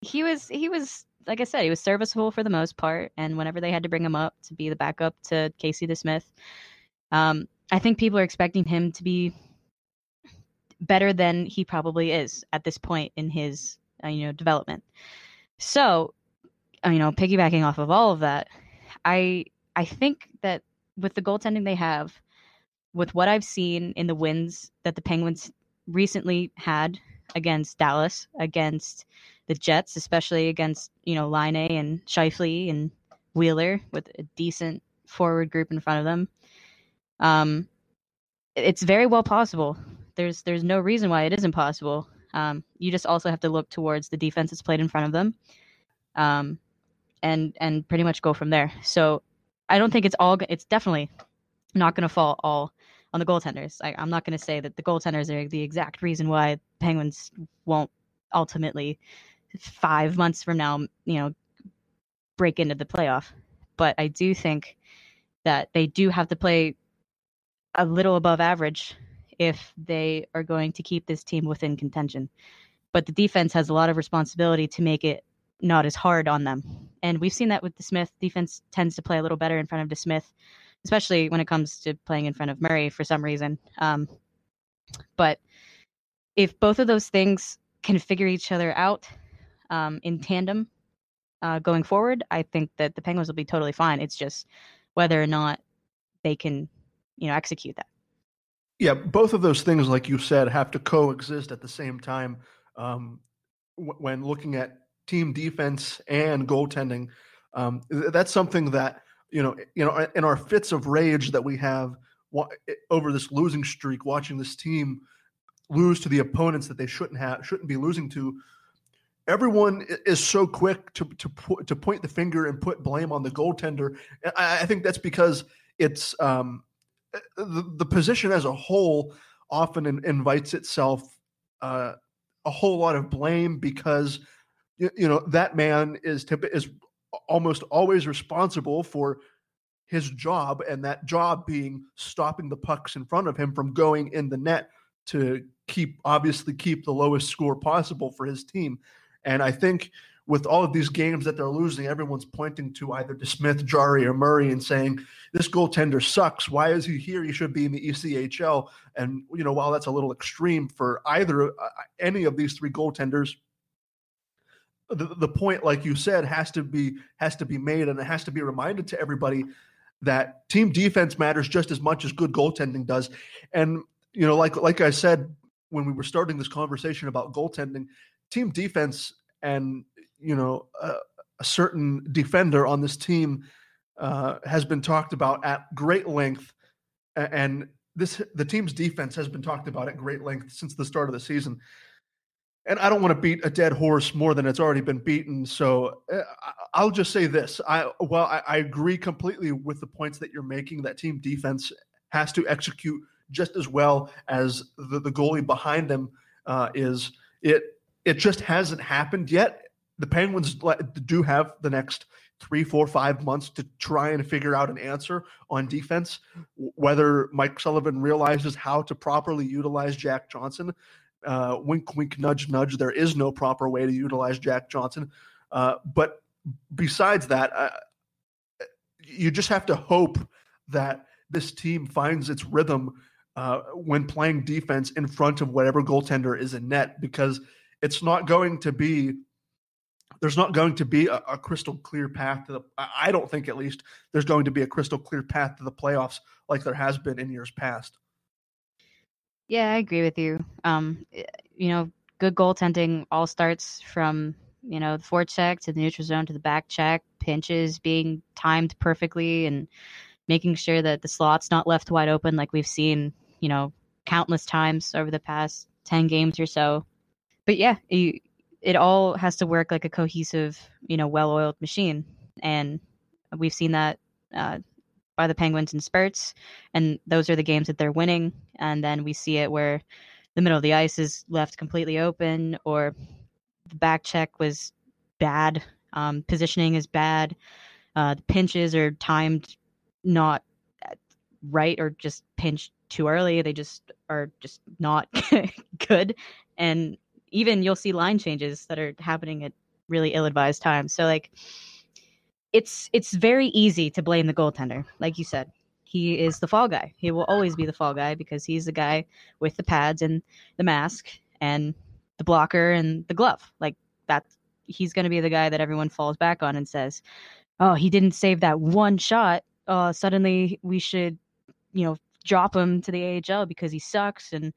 he was, he was like I said, he was serviceable for the most part. And whenever they had to bring him up to be the backup to Casey DeSmith, um, I think people are expecting him to be better than he probably is at this point in his uh, you know, development. So, you know, piggybacking off of all of that, I I think that with the goaltending they have, with what I've seen in the wins that the Penguins recently had against Dallas, against the Jets, especially against, you know, Laine and Scheifele and Wheeler with a decent forward group in front of them. Um, it's very well possible. There's, there's no reason why it isn't possible. Um, you just also have to look towards the defense that's played in front of them, um, and, and pretty much go from there. So I don't think it's all, it's definitely not going to fall all on the goaltenders. I, I'm not going to say that the goaltenders are the exact reason why Penguins won't ultimately five months from now, you know, break into the playoff. But I do think that they do have to play a little above average if they are going to keep this team within contention. But the defense has a lot of responsibility to make it not as hard on them. And we've seen that with DeSmith. Defense tends to play a little better in front of DeSmith, especially when it comes to playing in front of Murray for some reason. Um, but if both of those things can figure each other out um, in tandem uh, going forward, I think that the Penguins will be totally fine. It's just whether or not they can, you know, execute that. Yeah, both of those things, like you said, have to coexist at the same time. Um, w- when looking at team defense and goaltending, um, th- that's something that, You know, you know, in our fits of rage that we have over this losing streak, watching this team lose to the opponents that they shouldn't have, shouldn't be losing to, everyone is so quick to to to point the finger and put blame on the goaltender. I, I think that's because it's um, the, the position as a whole often in, invites itself uh, a whole lot of blame because you, you know that man is tip, is. almost always responsible for his job, and that job being stopping the pucks in front of him from going in the net to keep, obviously keep the lowest score possible for his team. And I think with all of these games that they're losing, everyone's pointing to either DeSmith, Jarry, or Murray and saying, this goaltender sucks. Why is he here? He should be in the E C H L. And, you know, while that's a little extreme for either uh, any of these three goaltenders, the, the point, like you said, has to be has to be made, and it has to be reminded to everybody that team defense matters just as much as good goaltending does. And, you know, like like I said when we were starting this conversation about goaltending, team defense and, you know, uh, a certain defender on this team uh, has been talked about at great length, and this the team's defense has been talked about at great length since the start of the season. And I don't want to beat a dead horse more than it's already been beaten. So I'll just say this. I Well, I, I agree completely with the points that you're making, that team defense has to execute just as well as the, the goalie behind them uh, is. It, it just hasn't happened yet. The Penguins do have the next three, four, five months to try and figure out an answer on defense, whether Mike Sullivan realizes how to properly utilize Jack Johnson. Uh, wink, wink, nudge, nudge. There is no proper way to utilize Jack Johnson. Uh, but besides that, uh, you just have to hope that this team finds its rhythm uh, when playing defense in front of whatever goaltender is in net, because it's not going to be – there's not going to be a, a crystal clear path to the – I don't think at least there's going to be a crystal clear path to the playoffs like there has been in years past. Yeah, I agree with you. Um, you know, good goaltending all starts from, you know, the forecheck to the neutral zone to the back check, pinches being timed perfectly and making sure that the slot's not left wide open like we've seen, you know, countless times over the past ten games or so. But yeah, you, it all has to work like a cohesive, you know, well-oiled machine. And we've seen that uh by the Penguins in spurts, and those are the games that they're winning. And then we see it where the middle of the ice is left completely open, or the back check was bad, um, positioning is bad, uh, the pinches are timed not right or just pinched too early. They just are just not good. And even you'll see line changes that are happening at really ill-advised times. So like, It's it's very easy to blame the goaltender. Like you said, he is the fall guy. He will always be the fall guy because he's the guy with the pads and the mask and the blocker and the glove. Like that, he's going to be the guy that everyone falls back on and says, oh, he didn't save that one shot. Uh, suddenly we should, you know, drop him to the A H L because he sucks. And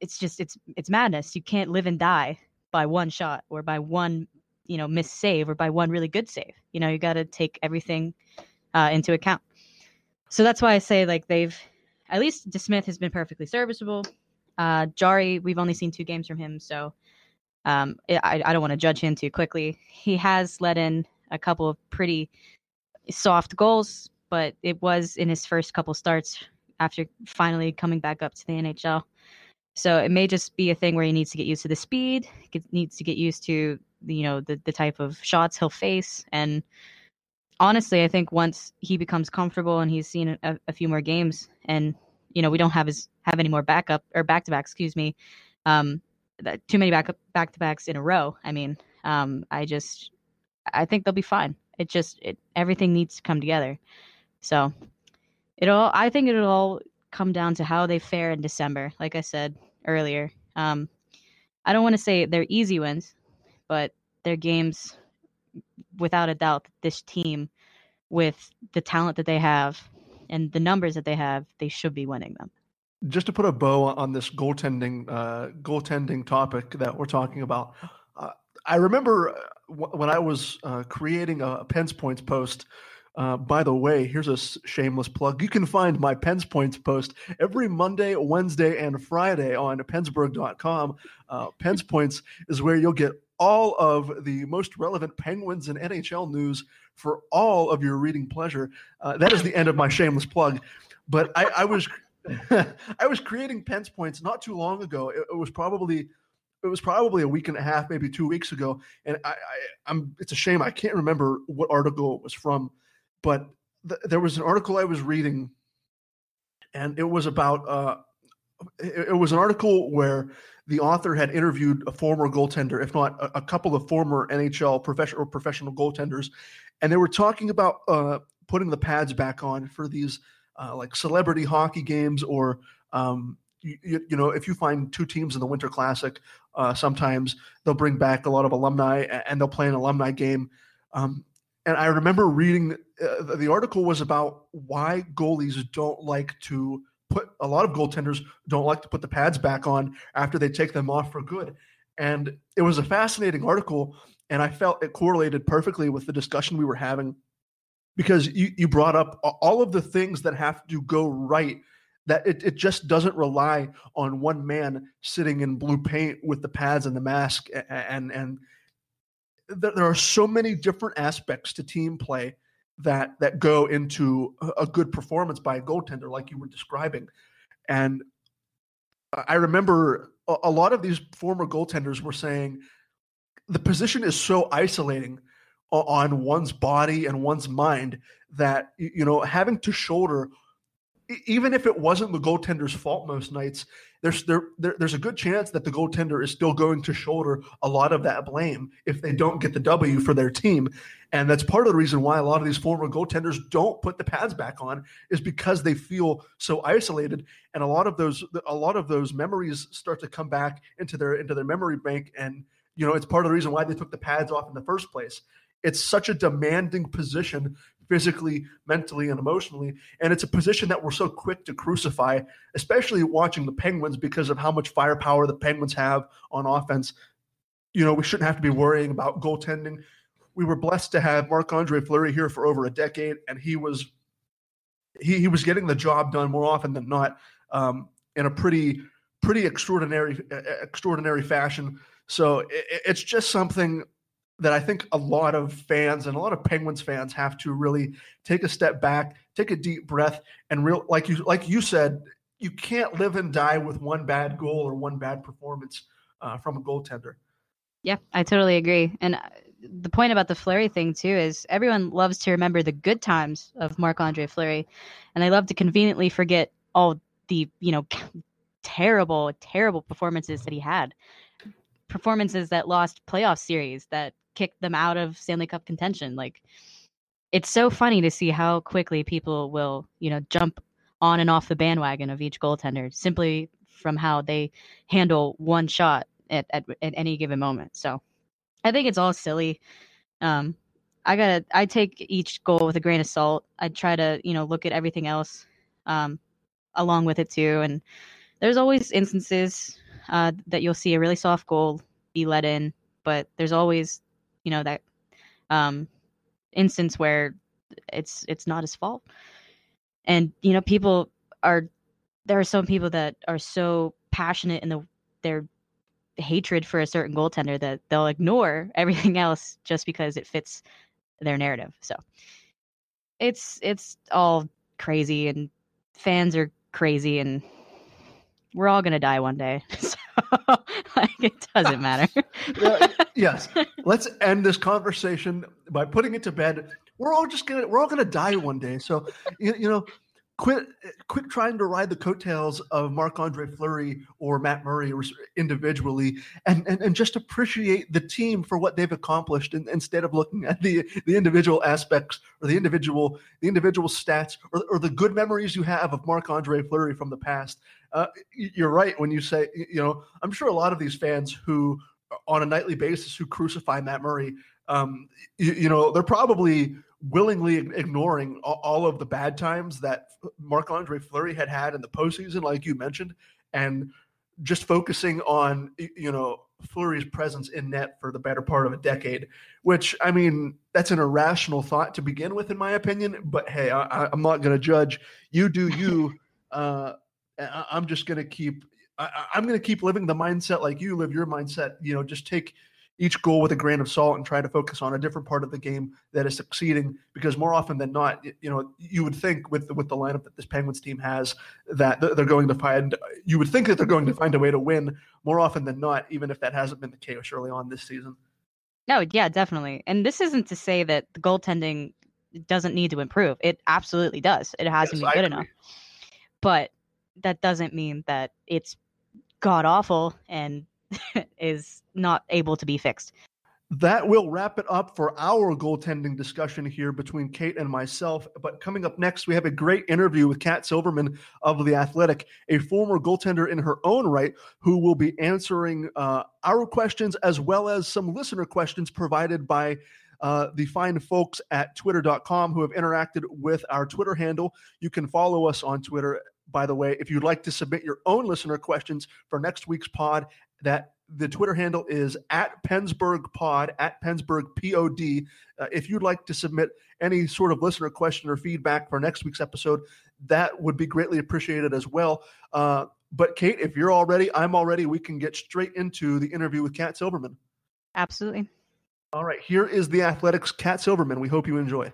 it's just, it's it's madness. You can't live and die by one shot or by one, you know, miss save or by one really good save. You know, you got to take everything uh, into account. So that's why I say, like, they've, at least DeSmith has been perfectly serviceable. Uh, Jarry, we've only seen two games from him, so um, I, I don't want to judge him too quickly. He has let in a couple of pretty soft goals, but it was in his first couple starts after finally coming back up to the N H L. So it may just be a thing where he needs to get used to the speed, needs to get used to, you know, the, the type of shots he'll face. And honestly, I think once he becomes comfortable and he's seen a, a few more games and, you know, we don't have his, have any more backup or back-to-backs, excuse me, um, that, too many backup back-to-backs in a row. I mean, um, I just, I think they'll be fine. It just, it, everything needs to come together. So it'll, I think it'll all come down to how they fare in December. Like I said earlier, um, I don't want to say they're easy wins, but their games, without a doubt, this team, with the talent that they have and the numbers that they have, they should be winning them. Just to put a bow on this goaltending uh, goaltending topic that we're talking about, uh, I remember w- when I was uh, creating a Pens Points post. Uh, by the way, here's a shameless plug. You can find my Pens Points post every Monday, Wednesday, and Friday on Pensburgh dot com. Uh, Pens Points is where you'll get all of the most relevant Penguins and N H L news for all of your reading pleasure. Uh, that is the end of my shameless plug. But I, I was I was creating Pens Points not too long ago. It, it was probably it was probably a week and a half, maybe two weeks ago. And I, I, I'm it's a shame I can't remember what article it was from. But th- there was an article I was reading, and it was about uh, it was an article where the author had interviewed a former goaltender, if not a, a couple of former N H L professional or professional goaltenders, and they were talking about uh, putting the pads back on for these uh, like celebrity hockey games, or um, you, you know, if you find two teams in the Winter Classic, uh, sometimes they'll bring back a lot of alumni and they'll play an alumni game. Um, and I remember reading uh, the article was about why goalies don't like to. Put a lot of goaltenders don't like to put the pads back on after they take them off for good. And it was a fascinating article, and I felt it correlated perfectly with the discussion we were having, because you, you brought up all of the things that have to go right, that it, it just doesn't rely on one man sitting in blue paint with the pads and the mask. And, and there are so many different aspects to team play that that go into a good performance by a goaltender, like you were describing. And I remember a, a lot of these former goaltenders were saying the position is so isolating on, on one's body and one's mind that, you know, having to shoulder, even if it wasn't the goaltender's fault most nights, there's there, there there's a good chance that the goaltender is still going to shoulder a lot of that blame if they don't get the W for their team. And that's part of the reason why a lot of these former goaltenders don't put the pads back on, is because they feel so isolated. And a lot of those a lot of those memories start to come back into their into their memory bank. And, you know, it's part of the reason why they took the pads off in the first place. It's such a demanding position, physically, mentally, and emotionally. And it's a position that we're so quick to crucify, especially watching the Penguins, because of how much firepower the Penguins have on offense. You know, we shouldn't have to be worrying about goaltending. We were blessed to have Marc-Andre Fleury here for over a decade, and he was he, he was getting the job done more often than not um, in a pretty pretty extraordinary extraordinary fashion. So it, it's just something that I think a lot of fans and a lot of Penguins fans have to really take a step back, take a deep breath, and real like you like you said, you can't live and die with one bad goal or one bad performance uh, from a goaltender. Yeah, I totally agree. And the point about the Fleury thing too is everyone loves to remember the good times of Marc-Andre Fleury, and they love to conveniently forget all the, you know, terrible, terrible performances that he had. Performances that lost playoff series, that kicked them out of Stanley Cup contention. Like, it's so funny to see how quickly people will, you know, jump on and off the bandwagon of each goaltender simply from how they handle one shot at at, at any given moment. So I think it's all silly. Um, I gotta, I take each goal with a grain of salt. I try to, you know, look at everything else um, along with it too. And there's always instances uh, that you'll see a really soft goal be let in, but there's always, you know, that um, instance where it's it's not his fault. And, you know, people are, there are some people that are so passionate in the their hatred for a certain goaltender that they'll ignore everything else just because it fits their narrative. So it's it's all crazy, and fans are crazy, and we're all going to die one day. So like, it doesn't matter. Well, yes. Let's end this conversation by putting it to bed. We're all just going to, we're all going to die one day. So, you, you know, quit, quit trying to ride the coattails of Marc-Andre Fleury or Matt Murray individually, and, and, and just appreciate the team for what they've accomplished, in, instead of looking at the, the individual aspects or the individual, the individual stats or, or the good memories you have of Marc-Andre Fleury from the past. Uh, you're right when you say, you know, I'm sure a lot of these fans who on a nightly basis who crucify Matt Murray, um, you, you know, they're probably willingly ignoring all of the bad times that Marc-Andre Fleury had had in the postseason, like you mentioned, and just focusing on, you know, Fleury's presence in net for the better part of a decade, which, I mean, that's an irrational thought to begin with, in my opinion, but hey, I, I'm not going to judge. You do you. uh, I'm just going to keep, I, I'm going to keep living the mindset like you live your mindset, you know, just take each goal with a grain of salt and try to focus on a different part of the game that is succeeding, because more often than not, you know, you would think with the, with the lineup that this Penguins team has that they're going to find, you would think that they're going to find a way to win more often than not, even if that hasn't been the case early on this season. No, yeah, definitely. And this isn't to say that the goaltending doesn't need to improve. It absolutely does. It hasn't yes, been good enough, but that doesn't mean that it's god awful and is not able to be fixed. That will wrap it up for our goaltending discussion here between Kate and myself. But coming up next, we have a great interview with Kat Silverman of The Athletic, a former goaltender in her own right, who will be answering uh, our questions as well as some listener questions provided by Uh, the fine folks at twitter dot com who have interacted with our Twitter handle. You can follow us on Twitter, by the way. If you'd like to submit your own listener questions for next week's pod, that the Twitter handle is at Pensburgh Pod, at Pensburgh P O D. Uh, if you'd like to submit any sort of listener question or feedback for next week's episode, that would be greatly appreciated as well. Uh, but Kate, if you're all ready, I'm all ready. We can get straight into the interview with Kat Silverman. Absolutely. All right, here is The Athletic's Kat Silverman. We hope you enjoy.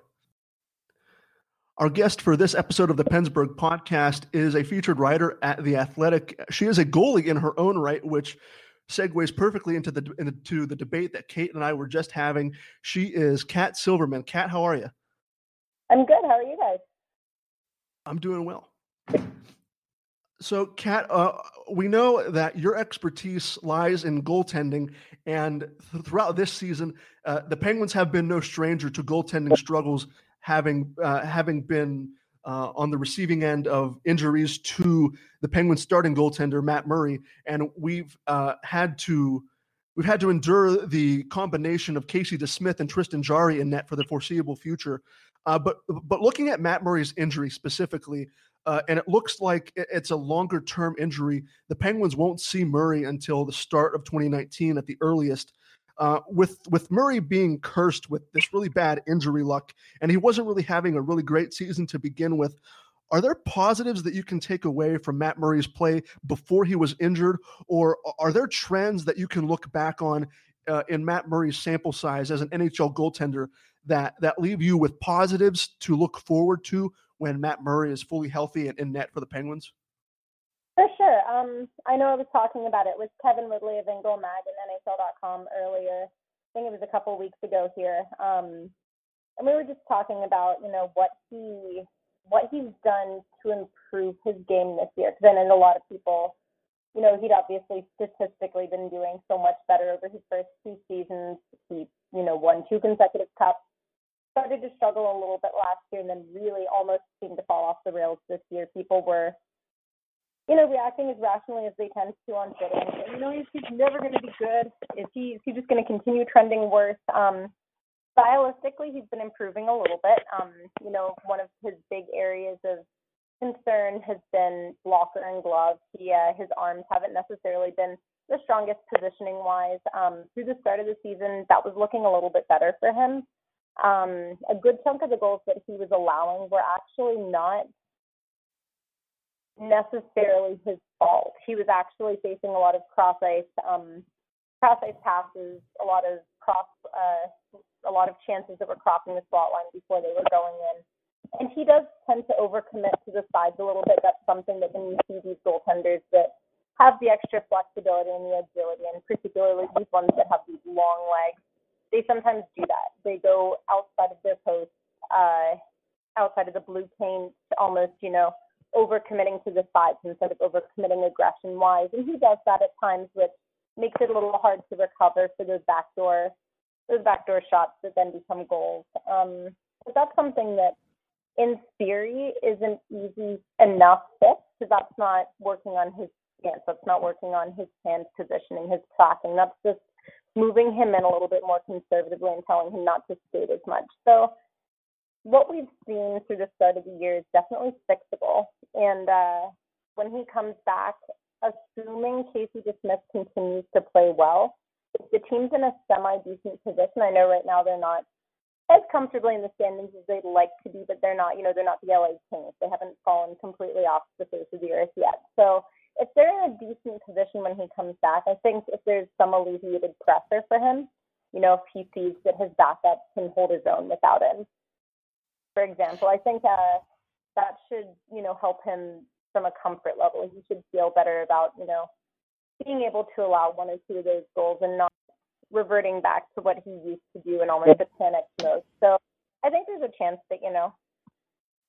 Our guest for this episode of the Pensburgh Podcast is a featured writer at The Athletic. She is a goalie in her own right, which segues perfectly into the into the debate that Kate and I were just having. She is Kat Silverman. Kat, how are you? I'm good. How are you guys? I'm doing well. So, Kat, uh, we know that your expertise lies in goaltending, and th- throughout this season, uh, the Penguins have been no stranger to goaltending struggles, having uh, having been uh, on the receiving end of injuries to the Penguins' starting goaltender Matt Murray, and we've uh, had to we've had to endure the combination of Casey DeSmith and Tristan Jarry in net for the foreseeable future. Uh, but but looking at Matt Murray's injury specifically. Uh, and it looks like it's a longer-term injury. The Penguins won't see Murray until the start of twenty nineteen at the earliest. Uh, with with Murray being cursed with this really bad injury luck, and he wasn't really having a really great season to begin with, are there positives that you can take away from Matt Murray's play before he was injured, or are there trends that you can look back on uh, in Matt Murray's sample size as an N H L goaltender that that leave you with positives to look forward to when Matt Murray is fully healthy and in net for the Penguins? For sure. Um, I know I was talking about it with Kevin Woodley of InGoal Mag and N H L dot com earlier. I think it was a couple weeks ago here. Um, and we were just talking about, you know, what he what he's done to improve his game this year. Because I know a lot of people, you know, he'd obviously statistically been doing so much better over his first two seasons. He, you know, won two consecutive cups. Started to struggle a little bit last year and then really almost seemed to fall off the rails this year. People were, you know, reacting as rationally as they tend to on Twitter. And, you know, is he never going to be good? Is he, is he just going to continue trending worse? Um, stylistically, he's been improving a little bit. Um, you know, one of his big areas of concern has been blocker and glove. He, uh, his arms haven't necessarily been the strongest positioning-wise. Um, through the start of the season, that was looking a little bit better for him. Um, a good chunk of the goals that he was allowing were actually not necessarily his fault. He was actually facing a lot of cross ice, um, cross ice passes, a lot of cross, uh, a lot of chances that were crossing the slot line before they were going in. And he does tend to overcommit to the sides a little bit. That's something that when you see these goaltenders that have the extra flexibility and the agility, and particularly these ones that have these long legs. They sometimes do that. They go outside of their posts, uh, outside of the blue paint, almost, you know, overcommitting to the sides instead of overcommitting aggression-wise. And he does that at times, which makes it a little hard to recover for those backdoor, those backdoor shots that then become goals. Um, but that's something that, in theory, isn't easy enough fix. So that's not working on his stance. That's not working on his hand positioning, his tracking. That's just moving him in a little bit more conservatively and telling him not to skate as much. So what we've seen through the start of the year is definitely fixable. And uh, when he comes back, assuming Casey DeSmith continues to play well, if the team's in a semi-decent position, I know right now they're not as comfortably in the standings as they'd like to be, but they're not, you know, they're not the L A Kings. They haven't fallen completely off the face of the earth yet. So if they're in a decent position when he comes back, I think if there's some alleviated pressure for him, you know, if he sees that his backup can hold his own without him, for example, I think uh, that should, you know, help him from a comfort level. He should feel better about, you know, being able to allow one or two of those goals and not reverting back to what he used to do in almost a panic mode. So I think there's a chance that, you know,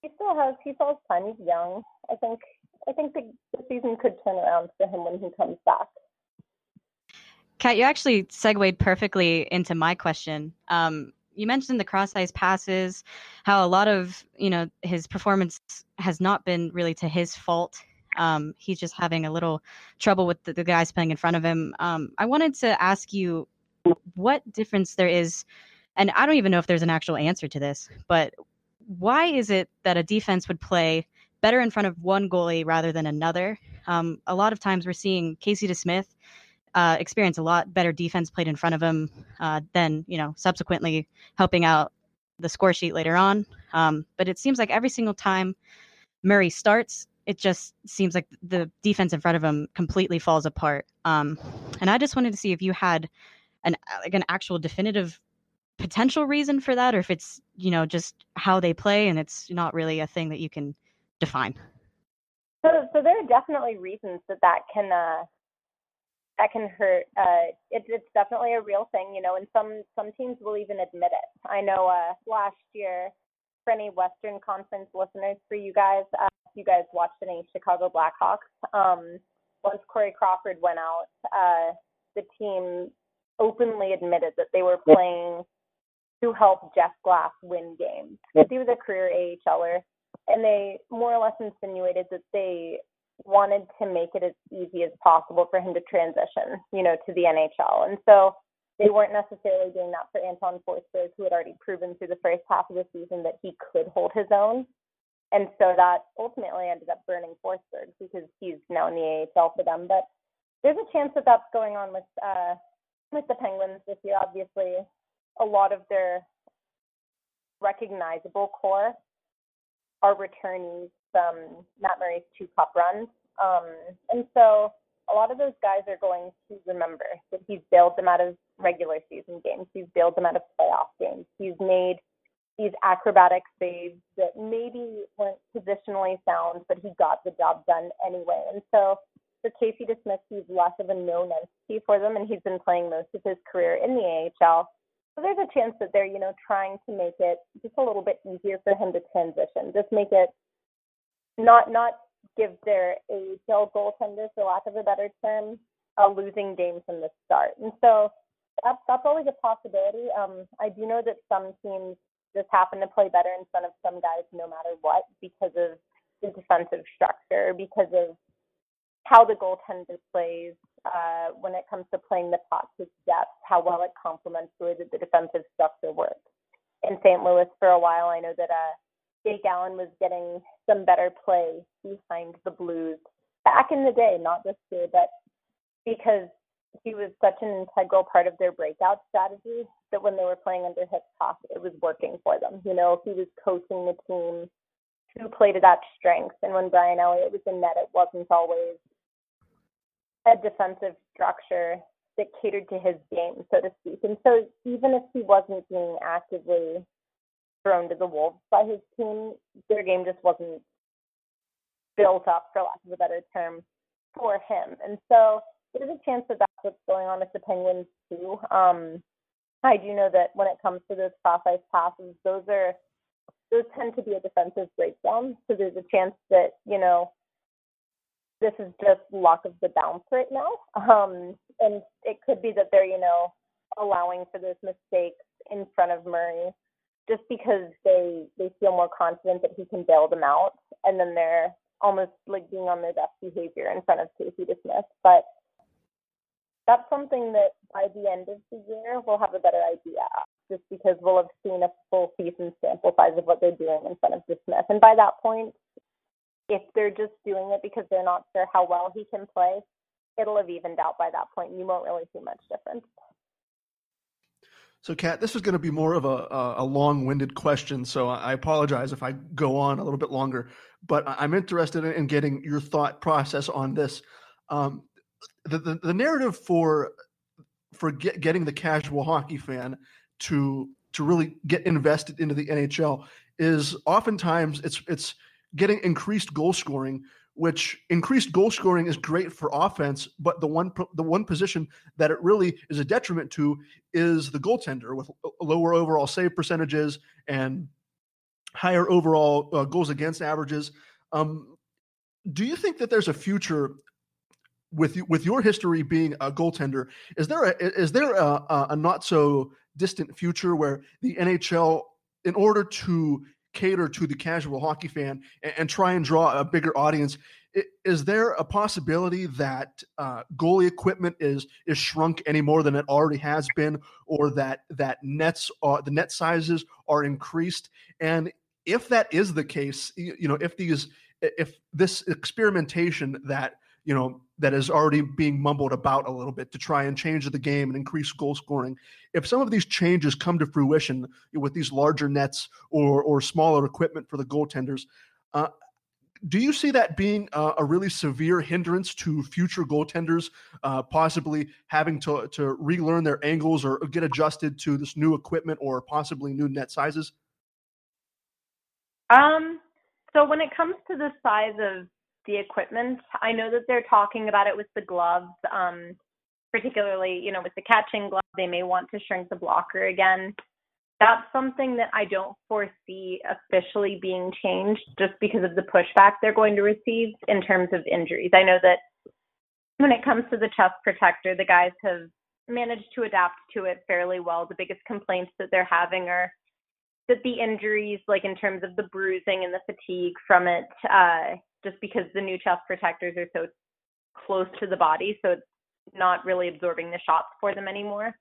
he still has, he still has time. He's young. I think I think the, the season could turn around for him when he comes back. Kat, you actually segued perfectly into my question. Um, you mentioned the cross-ice passes, how a lot of, you know, his performance has not been really to his fault. Um, he's just having a little trouble with the, the guys playing in front of him. Um, I wanted to ask you what difference there is, and I don't even know if there's an actual answer to this, but why is it that a defense would play better in front of one goalie rather than another? Um, a lot of times we're seeing Casey DeSmith uh, experience a lot better defense played in front of him uh, than, you know, subsequently helping out the score sheet later on. Um, but it seems like every single time Murray starts, it just seems like the defense in front of him completely falls apart. Um, and I just wanted to see if you had an like an actual definitive potential reason for that, or if it's, you know, just how they play and it's not really a thing that you can define. So, so there are definitely reasons that that can uh, that can hurt. Uh, it, it's definitely a real thing, you know, and some, some teams will even admit it. I know uh, last year, for any Western Conference listeners, for you guys, uh, if you guys watched any Chicago Blackhawks, um, once Corey Crawford went out, uh, the team openly admitted that they were playing to help Jeff Glass win games. He was a career AHLer, and they more or less insinuated that they wanted to make it as easy as possible for him to transition, you know, to the N H L. And so they weren't necessarily doing that for Anton Forsberg, who had already proven through the first half of the season that he could hold his own. And so that ultimately ended up burning Forsberg because he's now in the A H L for them. But there's a chance that that's going on with uh, with the Penguins this year. Obviously, a lot of their recognizable core are returnees from Matt Murray's two cup runs. Um, and so a lot of those guys are going to remember that he's bailed them out of regular season games. He's bailed them out of playoff games. He's made these acrobatic saves that maybe weren't positionally sound, but he got the job done anyway. And so for Casey DeSmith, he's less of a known entity for them, and he's been playing most of his career in the A H L. So there's a chance that they're, you know, trying to make it just a little bit easier for him to transition, just make it not not give their A H L goaltenders, for lack of a better term, a losing game from the start. And so that's, that's always a possibility. Um, I do know that some teams just happen to play better in front of some guys no matter what because of the defensive structure, because of how the goaltender plays uh, when it comes to playing the puck, his depth, how well it complements the way that the defensive structure works. In Saint Louis for a while, I know that uh, Jake Allen was getting some better play behind the Blues back in the day, not this year, but because he was such an integral part of their breakout strategy that when they were playing under Hitchcock, it was working for them. You know, he was coaching the team to play to that strength. And when Brian Elliott was in net, it wasn't always a defensive structure that catered to his game, so to speak. And so even if he wasn't being actively thrown to the wolves by his team, their game just wasn't built up, for lack of a better term, for him. And so there's a chance that that's what's going on with the Penguins too. Um, I do know that when it comes to those cross-ice passes, those are those tend to be a defensive breakdown. So there's a chance that, you know, this is just luck of the bounce right now. Um, and it could be that they're, you know, allowing for those mistakes in front of Murray just because they they feel more confident that he can bail them out. And then they're almost like being on their best behavior in front of Casey DeSmith. But that's something that by the end of the year, we'll have a better idea of, just because we'll have seen a full season sample size of what they're doing in front of DeSmith. And by that point, if they're just doing it because they're not sure how well he can play, it'll have evened out by that point. You won't really see much difference. So, Kat, this is going to be more of a, a long-winded question, so I apologize if I go on a little bit longer, but I'm interested in getting your thought process on this. Um, the, the, the narrative for for get, getting the casual hockey fan to to really get invested into the N H L is oftentimes it's it's getting increased goal scoring, which increased goal scoring is great for offense, but the one the one position that it really is a detriment to is the goaltender, with lower overall save percentages and higher overall uh, goals against averages. Um, do you think that there's a future with with your history being a goaltender? Is there a, is there a, a not so distant future where the N H L, in order to cater to the casual hockey fan and, and try and draw a bigger audience, is there a possibility that uh, goalie equipment is is shrunk any more than it already has been, or that that nets are, the net sizes are increased? And if that is the case, you, you know, if these if this experimentation that you know that is already being mumbled about a little bit to try and change the game and increase goal scoring, if some of these changes come to fruition with these larger nets or or smaller equipment for the goaltenders, uh, do you see that being uh, a really severe hindrance to future goaltenders, uh, possibly having to, to relearn their angles or get adjusted to this new equipment or possibly new net sizes? Um, so when it comes to the size of the equipment, I know that they're talking about it with the gloves, um, particularly, you know, with the catching glove, they may want to shrink the blocker again. That's something that I don't foresee officially being changed just because of the pushback they're going to receive in terms of injuries. I know that when it comes to the chest protector, the guys have managed to adapt to it fairly well. The biggest complaints that they're having are that the injuries, like in terms of the bruising and the fatigue from it, uh, just because the new chest protectors are so close to the body, so it's not really absorbing the shots for them anymore.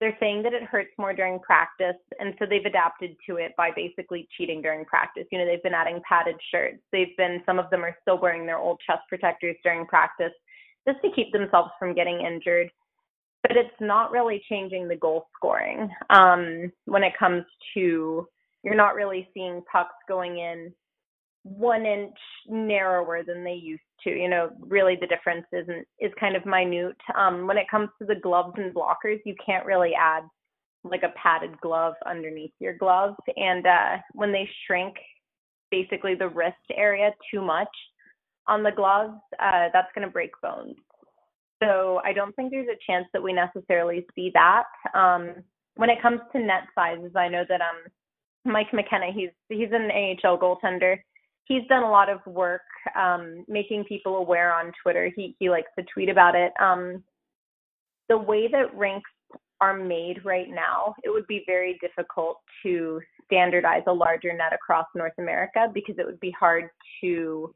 They're saying that it hurts more during practice, and so they've adapted to it by basically cheating during practice. You know, they've been adding padded shirts. They've been, some of them are still wearing their old chest protectors during practice just to keep themselves from getting injured. But it's not really changing the goal scoring. Um, when it comes to, you're not really seeing pucks going in one inch narrower than they used to. You know, really the difference isn't is kind of minute. Um, when it comes to the gloves and blockers, you can't really add like a padded glove underneath your gloves. And uh, when they shrink basically the wrist area too much on the gloves, uh, that's going to break bones. So I don't think there's a chance that we necessarily see that. Um, when it comes to net sizes, I know that um, Mike McKenna, he's he's an A H L goaltender. He's done a lot of work um, making people aware on Twitter. He he likes to tweet about it. Um, the way that rinks are made right now, it would be very difficult to standardize a larger net across North America because it would be hard to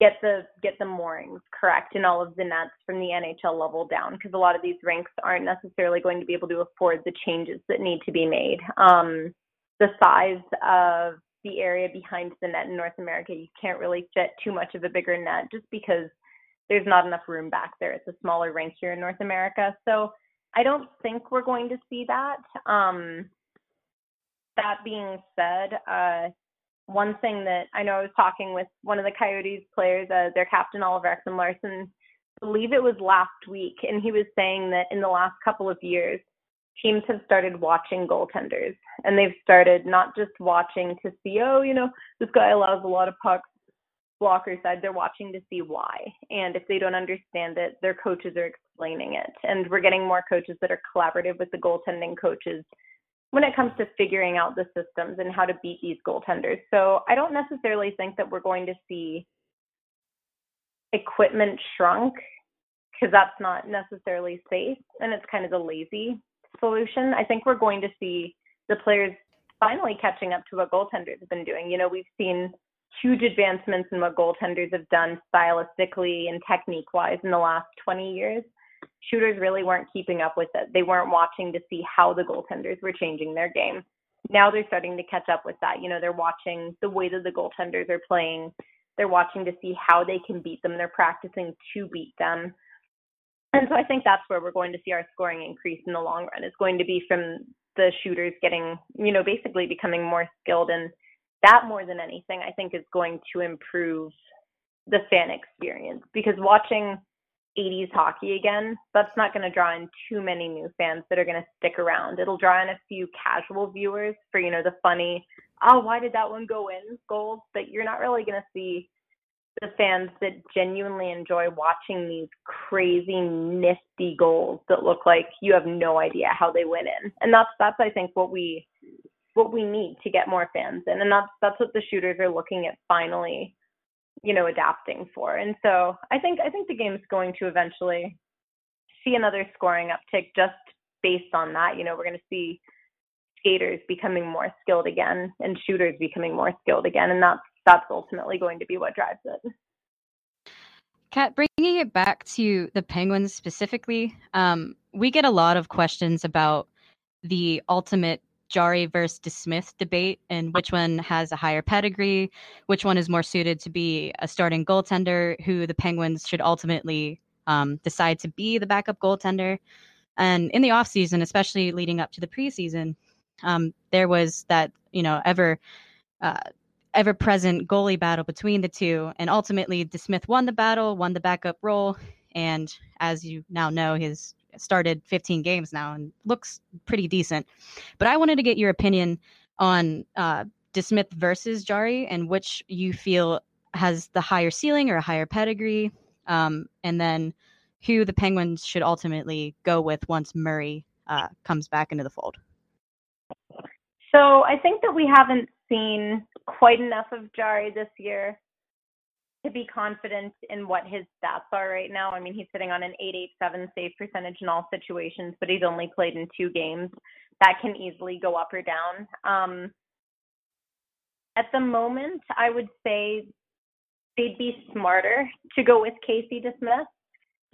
get the get the moorings correct in all of the nets from the N H L level down, because a lot of these rinks aren't necessarily going to be able to afford the changes that need to be made. Um, the size of the area behind the net in North America, you can't really fit too much of a bigger net just because there's not enough room back there. It's a smaller rink here in North America. So I don't think we're going to see that. Um, that being said, uh, one thing that I know I was talking with one of the Coyotes players, uh, their captain, Oliver Ekman-Larsson, I believe it was last week, and he was saying that in the last couple of years, teams have started watching goaltenders, and they've started not just watching to see, oh, you know, this guy allows a lot of pucks, blocker side. They're watching to see why. And if they don't understand it, their coaches are explaining it. And we're getting more coaches that are collaborative with the goaltending coaches when it comes to figuring out the systems and how to beat these goaltenders. So I don't necessarily think that we're going to see equipment shrunk, because that's not necessarily safe, and it's kind of the lazy solution. I think we're going to see the players finally catching up to what goaltenders have been doing. You know, we've seen huge advancements in what goaltenders have done stylistically and technique-wise in the last twenty years. Shooters really weren't keeping up with it. They weren't watching to see how the goaltenders were changing their game. Now they're starting to catch up with that. You know, they're watching the way that the goaltenders are playing. They're watching to see how they can beat them. They're practicing to beat them. And so I think that's where we're going to see our scoring increase in the long run. It's going to be from the shooters getting, you know, basically becoming more skilled. And that, more than anything, I think is going to improve the fan experience, because watching eighties hockey again, that's not going to draw in too many new fans that are going to stick around. It'll draw in a few casual viewers for, you know, the funny, oh, why did that one go in goals? But you're not really going to see the fans that genuinely enjoy watching these crazy, nifty goals that look like you have no idea how they went in. And that's, that's I think, what we what we need to get more fans in. And that's, that's what the shooters are looking at finally you know, adapting for. And so I think I think the game's going to eventually see another scoring uptick just based on that. You know, we're going to see skaters becoming more skilled again and shooters becoming more skilled again, and that's that's ultimately going to be what drives it. Kat, bringing it back to the Penguins specifically, um, we get a lot of questions about the ultimate Jarry versus DeSmith debate and which one has a higher pedigree, which one is more suited to be a starting goaltender, who the Penguins should ultimately um, decide to be the backup goaltender. And in the offseason, especially leading up to the preseason, um, there was that, you know, ever... Uh, ever-present goalie battle between the two, and ultimately DeSmith won the battle, won the backup role, and as you now know, he's started fifteen games now and looks pretty decent. But I wanted to get your opinion on uh, DeSmith versus Jarry and which you feel has the higher ceiling or a higher pedigree, um, and then who the Penguins should ultimately go with once Murray uh, comes back into the fold. So I think that we haven't seen quite enough of Jarry this year to be confident in what his stats are right now. I mean, he's sitting on an eight eighty-seven save percentage in all situations, but he's only played in two games. That can easily go up or down. Um, at the moment, I would say they'd be smarter to go with Casey DeSmith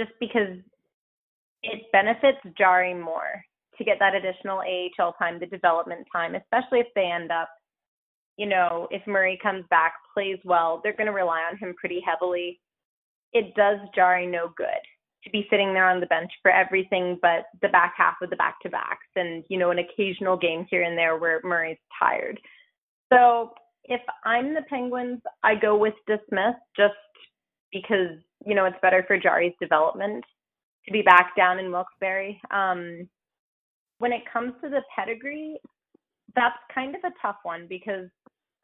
just because it benefits Jarry more to get that additional A H L time, the development time, especially if they end up, you know, if Murray comes back, plays well, they're going to rely on him pretty heavily. It does Jarry no good to be sitting there on the bench for everything but the back half of the back-to-backs and, you know, an occasional game here and there where Murray's tired. So if I'm the Penguins, I go with DeSmith just because, you know, it's better for Jarry's development to be back down in Wilkes-Barre. Um, when it comes to the pedigree, that's kind of a tough one because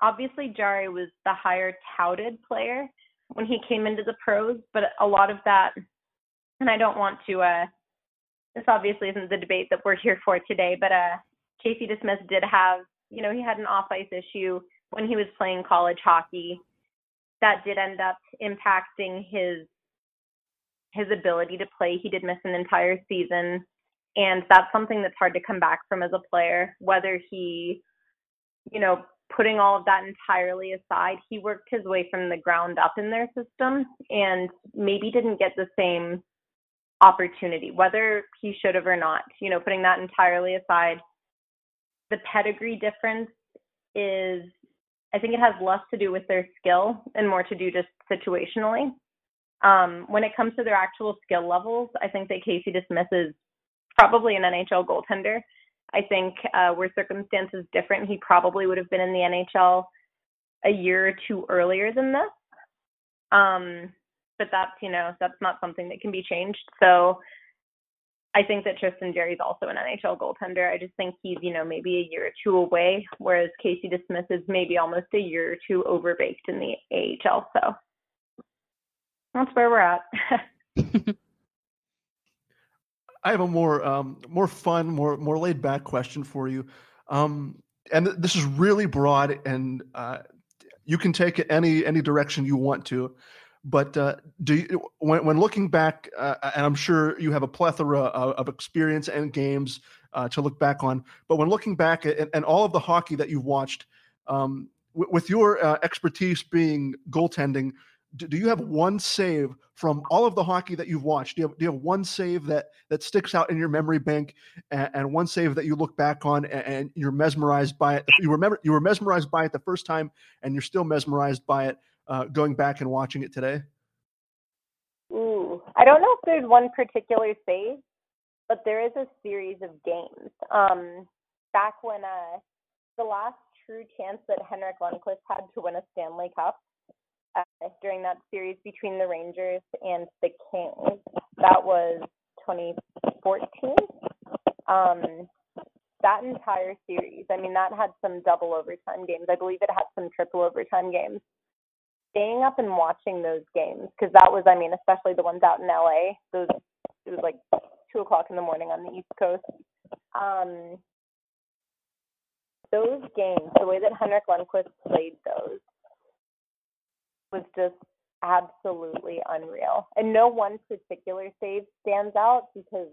obviously Jarry was the higher touted player when he came into the pros, but a lot of that, and I don't want to, uh, this obviously isn't the debate that we're here for today, but uh, Casey DeSmith did have, you know, he had an off-ice issue when he was playing college hockey. That did end up impacting his his ability to play. He did miss an entire season, and that's something that's hard to come back from as a player, whether he, you know, putting all of that entirely aside, he worked his way from the ground up in their system and maybe didn't get the same opportunity, whether he should have or not. You know, putting that entirely aside, the pedigree difference is, I think it has less to do with their skill and more to do just situationally. Um, when it comes to their actual skill levels, I think that Casey DeSmith is probably an N H L goaltender. I think uh, were circumstances different, he probably would have been in the N H L a year or two earlier than this. Um, but that's, you know, that's not something that can be changed. So I think that Tristan Jarry is also an N H L goaltender. I just think he's, you know, maybe a year or two away, whereas Casey DeSmith is maybe almost a year or two overbaked in the A H L. So that's where we're at. I have a more um, more fun, more more laid back question for you, um, and this is really broad, and uh, you can take it any any direction you want to. But uh, do you, when when looking back, uh, and I'm sure you have a plethora of, of experience and games uh, to look back on. But when looking back at, and all of the hockey that you've watched, um, w- with your uh, expertise being goaltending, do, do you have one save from all of the hockey that you've watched? Do you have, do you have one save that, that sticks out in your memory bank, and, and one save that you look back on and, and you're mesmerized by it? You remember you were mesmerized by it the first time, and you're still mesmerized by it uh, going back and watching it today? Ooh, I don't know if there's one particular save, but there is a series of games. Um, back when uh, the last true chance that Henrik Lundqvist had to win a Stanley Cup, Uh, during that series between the Rangers and the Kings. That was twenty fourteen. Um, that entire series, I mean, that had some double overtime games. I believe it had some triple overtime games. Staying up and watching those games, because that was, I mean, especially the ones out in L A, those, it was like two o'clock in the morning on the East Coast. Um, those games, the way that Henrik Lundqvist played those, was just absolutely unreal. And no one particular save stands out because,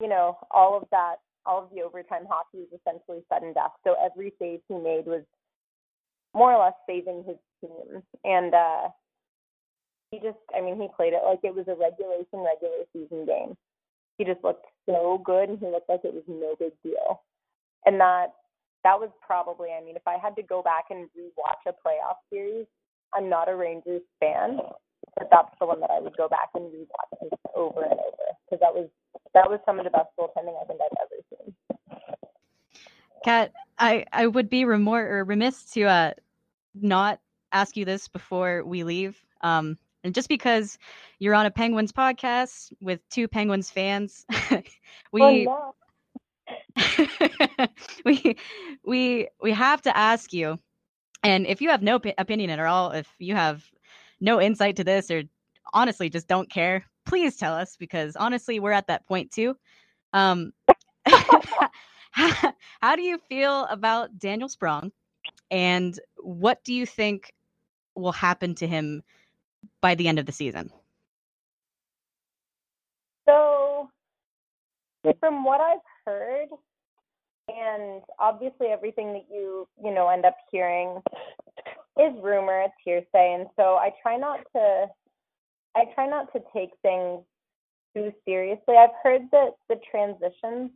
you know, all of that, all of the overtime hockey is essentially sudden death. So every save he made was more or less saving his team. And uh, he just, I mean, he played it like it was a regulation, regular season game. He just looked so good, and he looked like it was no big deal. And that, that was probably, I mean, if I had to go back and rewatch a playoff series, I'm not a Rangers fan, but that's the one that I would go back and rewatch over and over, because that was that was some of the best goaltending I think I've ever seen. Kat, I, I would be remor- or remiss to uh, not ask you this before we leave. Um, and just because you're on a Penguins podcast with two Penguins fans, we... Oh, no. we we we have to ask you, and if you have no p- opinion at all, if you have no insight to this, or honestly just don't care, please tell us, because honestly we're at that point too. Um how, how do you feel about Daniel Sprong, and what do you think will happen to him by the end of the season? So from what I've heard, and obviously everything that you you know end up hearing is rumor, it's hearsay, and so I try not to I try not to take things too seriously. I've heard that the transition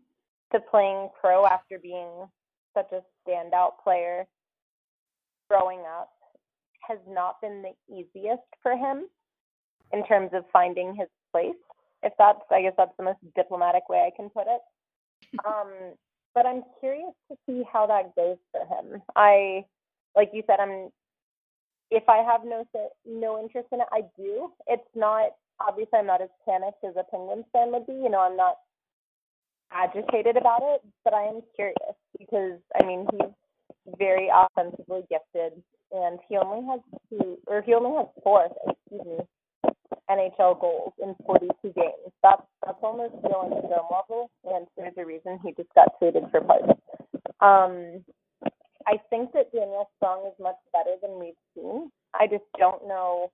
to playing pro after being such a standout player growing up has not been the easiest for him in terms of finding his place. If that's, I guess that's the most diplomatic way I can put it. Um, but I'm curious to see how that goes for him. I, like you said, I'm, if I have no, no interest in it, I do. It's not, obviously I'm not as panicked as a Penguins fan would be, you know, I'm not agitated about it, but I am curious because, I mean, he's very offensively gifted, and he only has two, or he only has four, excuse me, N H L goals in forty-two games. That's, that's almost beyond the dome level, and there's a reason he just got traded for parts. Um, I think that Daniel Sprong is much better than we've seen. I just don't know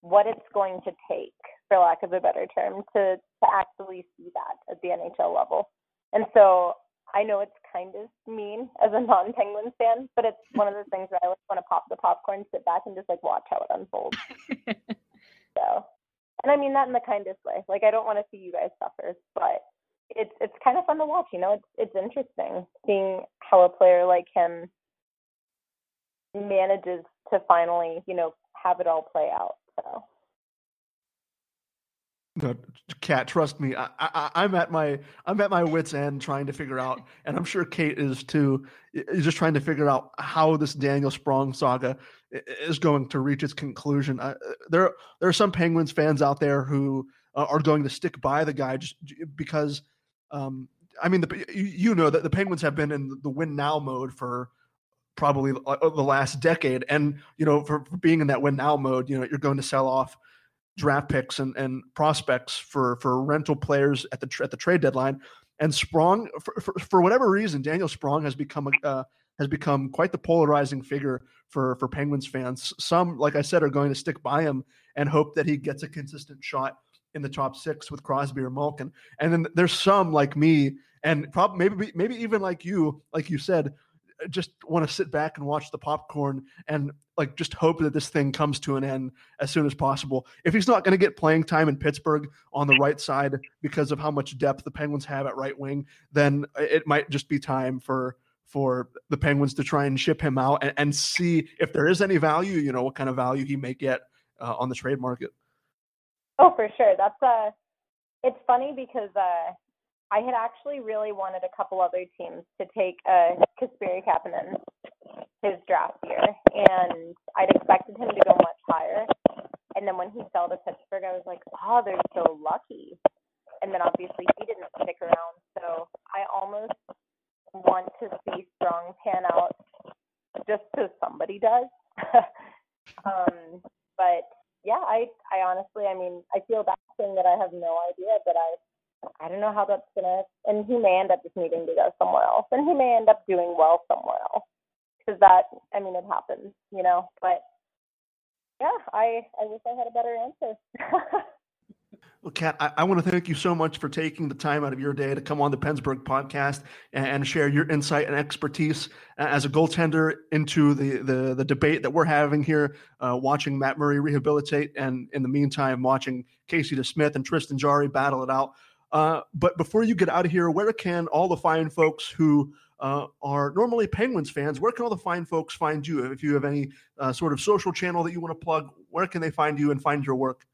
what it's going to take, for lack of a better term, to, to actually see that at the N H L level. And so I know it's kind of mean as a non-Penguins fan, but it's one of those things where I just want to pop the popcorn, sit back, and just like watch how it unfolds. So, and I mean that in the kindest way. Like, I don't want to see you guys suffer, but it's it's kind of fun to watch. You know, it's it's interesting seeing how a player like him manages to finally, you know, have it all play out. So, no, Kat, trust me, I, I, I'm at my I'm at my wit's end trying to figure out, and I'm sure Kate is too, is just trying to figure out how this Daniel Sprong saga is going to reach its conclusion. I, there, there are some Penguins fans out there who are going to stick by the guy just because, um, I mean, the, you know that the Penguins have been in the win now mode for probably the last decade, and you know, for, for being in that win now mode, you know, you're going to sell off draft picks and, and prospects for, for rental players at the at the trade deadline. And Sprong, for, for, for whatever reason, Daniel Sprong has become a, uh, has become quite the polarizing figure for, for Penguins fans. Some, like I said, are going to stick by him and hope that he gets a consistent shot in the top six with Crosby or Malkin. And then there's some like me, and probably maybe maybe even like you, like you said, just want to sit back and watch the popcorn and like just hope that this thing comes to an end as soon as possible. If he's not going to get playing time in Pittsburgh on the right side because of how much depth the Penguins have at right wing, then it might just be time for for the Penguins to try and ship him out and, and see if there is any value, you know, what kind of value he may get uh, on the trade market. Oh, for sure. That's uh, it's funny because uh, I had actually really wanted a couple other teams to take uh, Kasperi Kapanen his draft year, and I'd expected him to go much higher. And then when he fell to Pittsburgh, I was like, oh, they're so lucky. And then obviously he didn't stick around, so I almost want to see Strong pan out just so somebody does. um, but yeah, I, I honestly, I mean, I feel bad saying that I have no idea, but I I don't know how that's gonna, and he may end up just needing to go somewhere else, and he may end up doing well somewhere else, because that, I mean, it happens, you know. But I, I wish I had a better answer. Well, Kat, I, I want to thank you so much for taking the time out of your day to come on the Pensburgh podcast and, and share your insight and expertise as a goaltender into the, the, the debate that we're having here, uh, watching Matt Murray rehabilitate and, in the meantime, watching Casey DeSmith and Tristan Jarry battle it out. Uh, but before you get out of here, where can all the fine folks who uh, are normally Penguins fans, where can all the fine folks find you? If you have any uh, sort of social channel that you want to plug, where can they find you and find your work?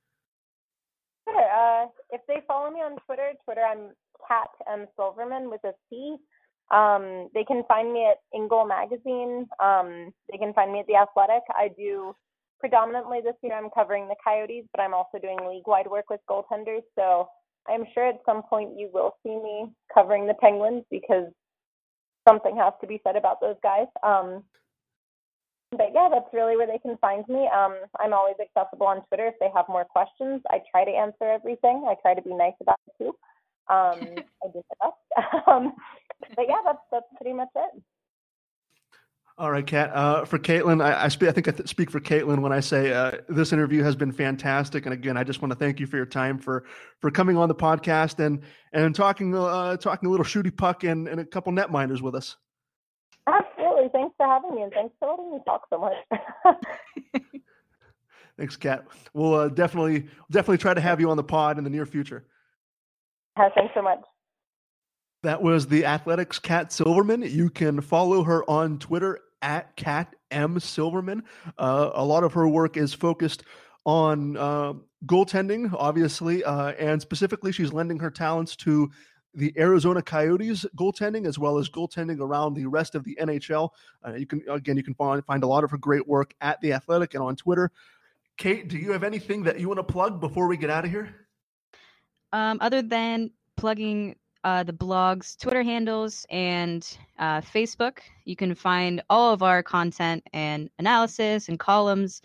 Sure. Uh, if they follow me on Twitter, Twitter, I'm Kat M. Silverman with a C. Um, they can find me at InGoal Magazine. Um, they can find me at The Athletic. I do predominantly this year, I'm covering the Coyotes, but I'm also doing league-wide work with goaltenders. So I'm sure at some point you will see me covering the Penguins because something has to be said about those guys. Um, but yeah, that's really where they can find me. Um, I'm always accessible on Twitter if they have more questions. I try to answer everything. I try to be nice about it too. Um, I do my best. Um, but yeah, that's that's pretty much it. All right, Kat. Uh, for Caitlin, I, I, spe- I think I th- speak for Caitlin when I say uh, this interview has been fantastic. And again, I just want to thank you for your time, for for coming on the podcast and and talking uh, talking a little shooty puck and, and a couple netminders with us. Absolutely. Thanks for having me, and thanks for letting me talk so much. Thanks, Kat. We'll uh, definitely definitely try to have you on the pod in the near future. Uh, thanks so much. That was The Athletic's Kat Silverman. You can follow her on Twitter at Kat M. Silverman. Uh, a lot of her work is focused on uh, goaltending, obviously, uh, and specifically she's lending her talents to the Arizona Coyotes goaltending as well as goaltending around the rest of the N H L. Uh, you can Again, you can find, find a lot of her great work at The Athletic and on Twitter. Kate, do you have anything that you want to plug before we get out of here? Um, other than plugging Uh, the blogs, Twitter handles, and uh, Facebook. You can find all of our content and analysis and columns,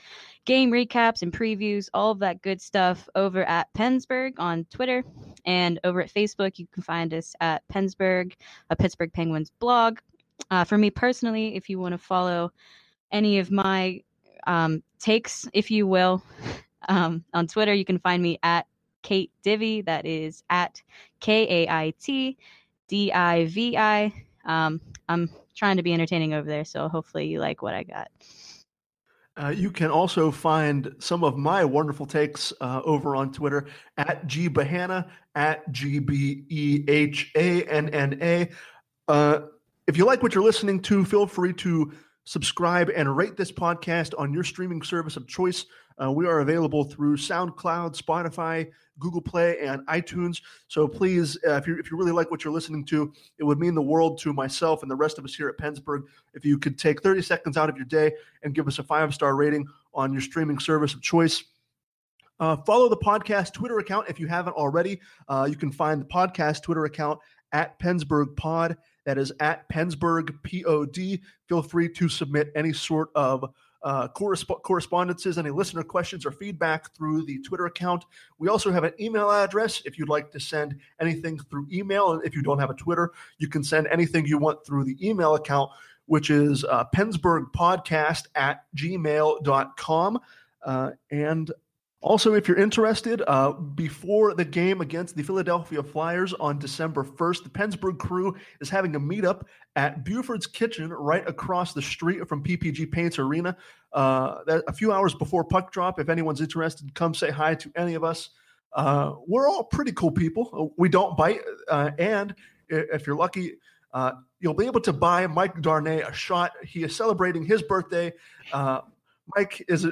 game recaps and previews, all of that good stuff over at Pensburgh on Twitter. And over at Facebook, you can find us at Pensburgh, a Pittsburgh Penguins blog. Uh, for me personally, if you want to follow any of my um, takes, if you will, um, on Twitter, you can find me at Kate Divi, that is at K A I T D I V I. Um, I'm trying to be entertaining over there, so hopefully you like what I got. Uh, you can also find some of my wonderful takes uh, over on Twitter at G Bahanna, at G B E H A N N A. Uh, if you like what you're listening to, feel free to subscribe and rate this podcast on your streaming service of choice. Uh, we are available through SoundCloud, Spotify, Google Play, and iTunes. So please, uh, if you if you really like what you're listening to, it would mean the world to myself and the rest of us here at Pensburgh if you could take thirty seconds out of your day and give us a five-star rating on your streaming service of choice. Uh, follow the podcast Twitter account if you haven't already. Uh, you can find the podcast Twitter account at Pensburgh Pod. That is at Pensburgh P O D. Feel free to submit any sort of Uh, corresp- correspondences, any listener questions or feedback through the Twitter account. We also have an email address if you'd like to send anything through email. And if you don't have a Twitter, you can send anything you want through the email account, which is uh, pensburghpodcast at gmail dot com. Uh, and also, if you're interested, uh, before the game against the Philadelphia Flyers on December first, the Pensburgh crew is having a meetup at Buford's Kitchen right across the street from P P G Paints Arena. Uh, that, a few hours before puck drop, if anyone's interested, come say hi to any of us. Uh, we're all pretty cool people. We don't bite. Uh, and if you're lucky, uh, you'll be able to buy Mike Darnay a shot. He is celebrating his birthday. Uh, Mike is a,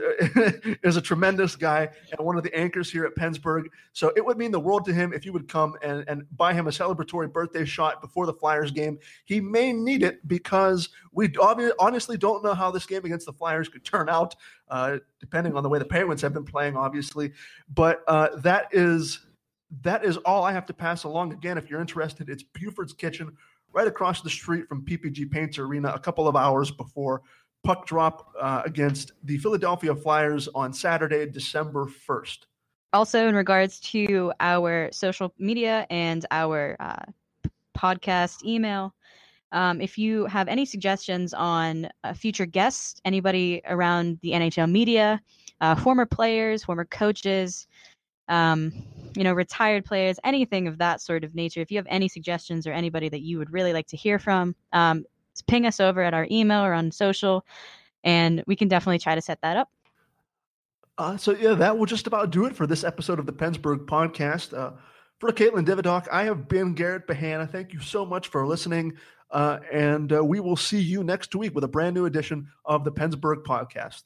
is a tremendous guy and one of the anchors here at Pensburgh. So it would mean the world to him if you would come and, and buy him a celebratory birthday shot before the Flyers game. He may need it because we obviously, honestly don't know how this game against the Flyers could turn out, uh, depending on the way the Penguins have been playing, obviously. But uh, that is that is all I have to pass along. Again, if you're interested, it's Buford's Kitchen right across the street from P P G Paints Arena a couple of hours before puck drop uh, against the Philadelphia Flyers on Saturday, December first. Also, in regards to our social media and our uh, podcast email, um, if you have any suggestions on uh, future guests, anybody around the N H L media, uh, former players, former coaches, um, you know, retired players, anything of that sort of nature. If you have any suggestions or anybody that you would really like to hear from, um, ping us over at our email or on social, and we can definitely try to set that up. Uh, so, yeah, that will just about do it for this episode of the Pensburgh Podcast. Uh, for Caitlin Dividock, I have been Garrett Bahanna. Thank you so much for listening, uh, and uh, we will see you next week with a brand new edition of the Pensburgh Podcast.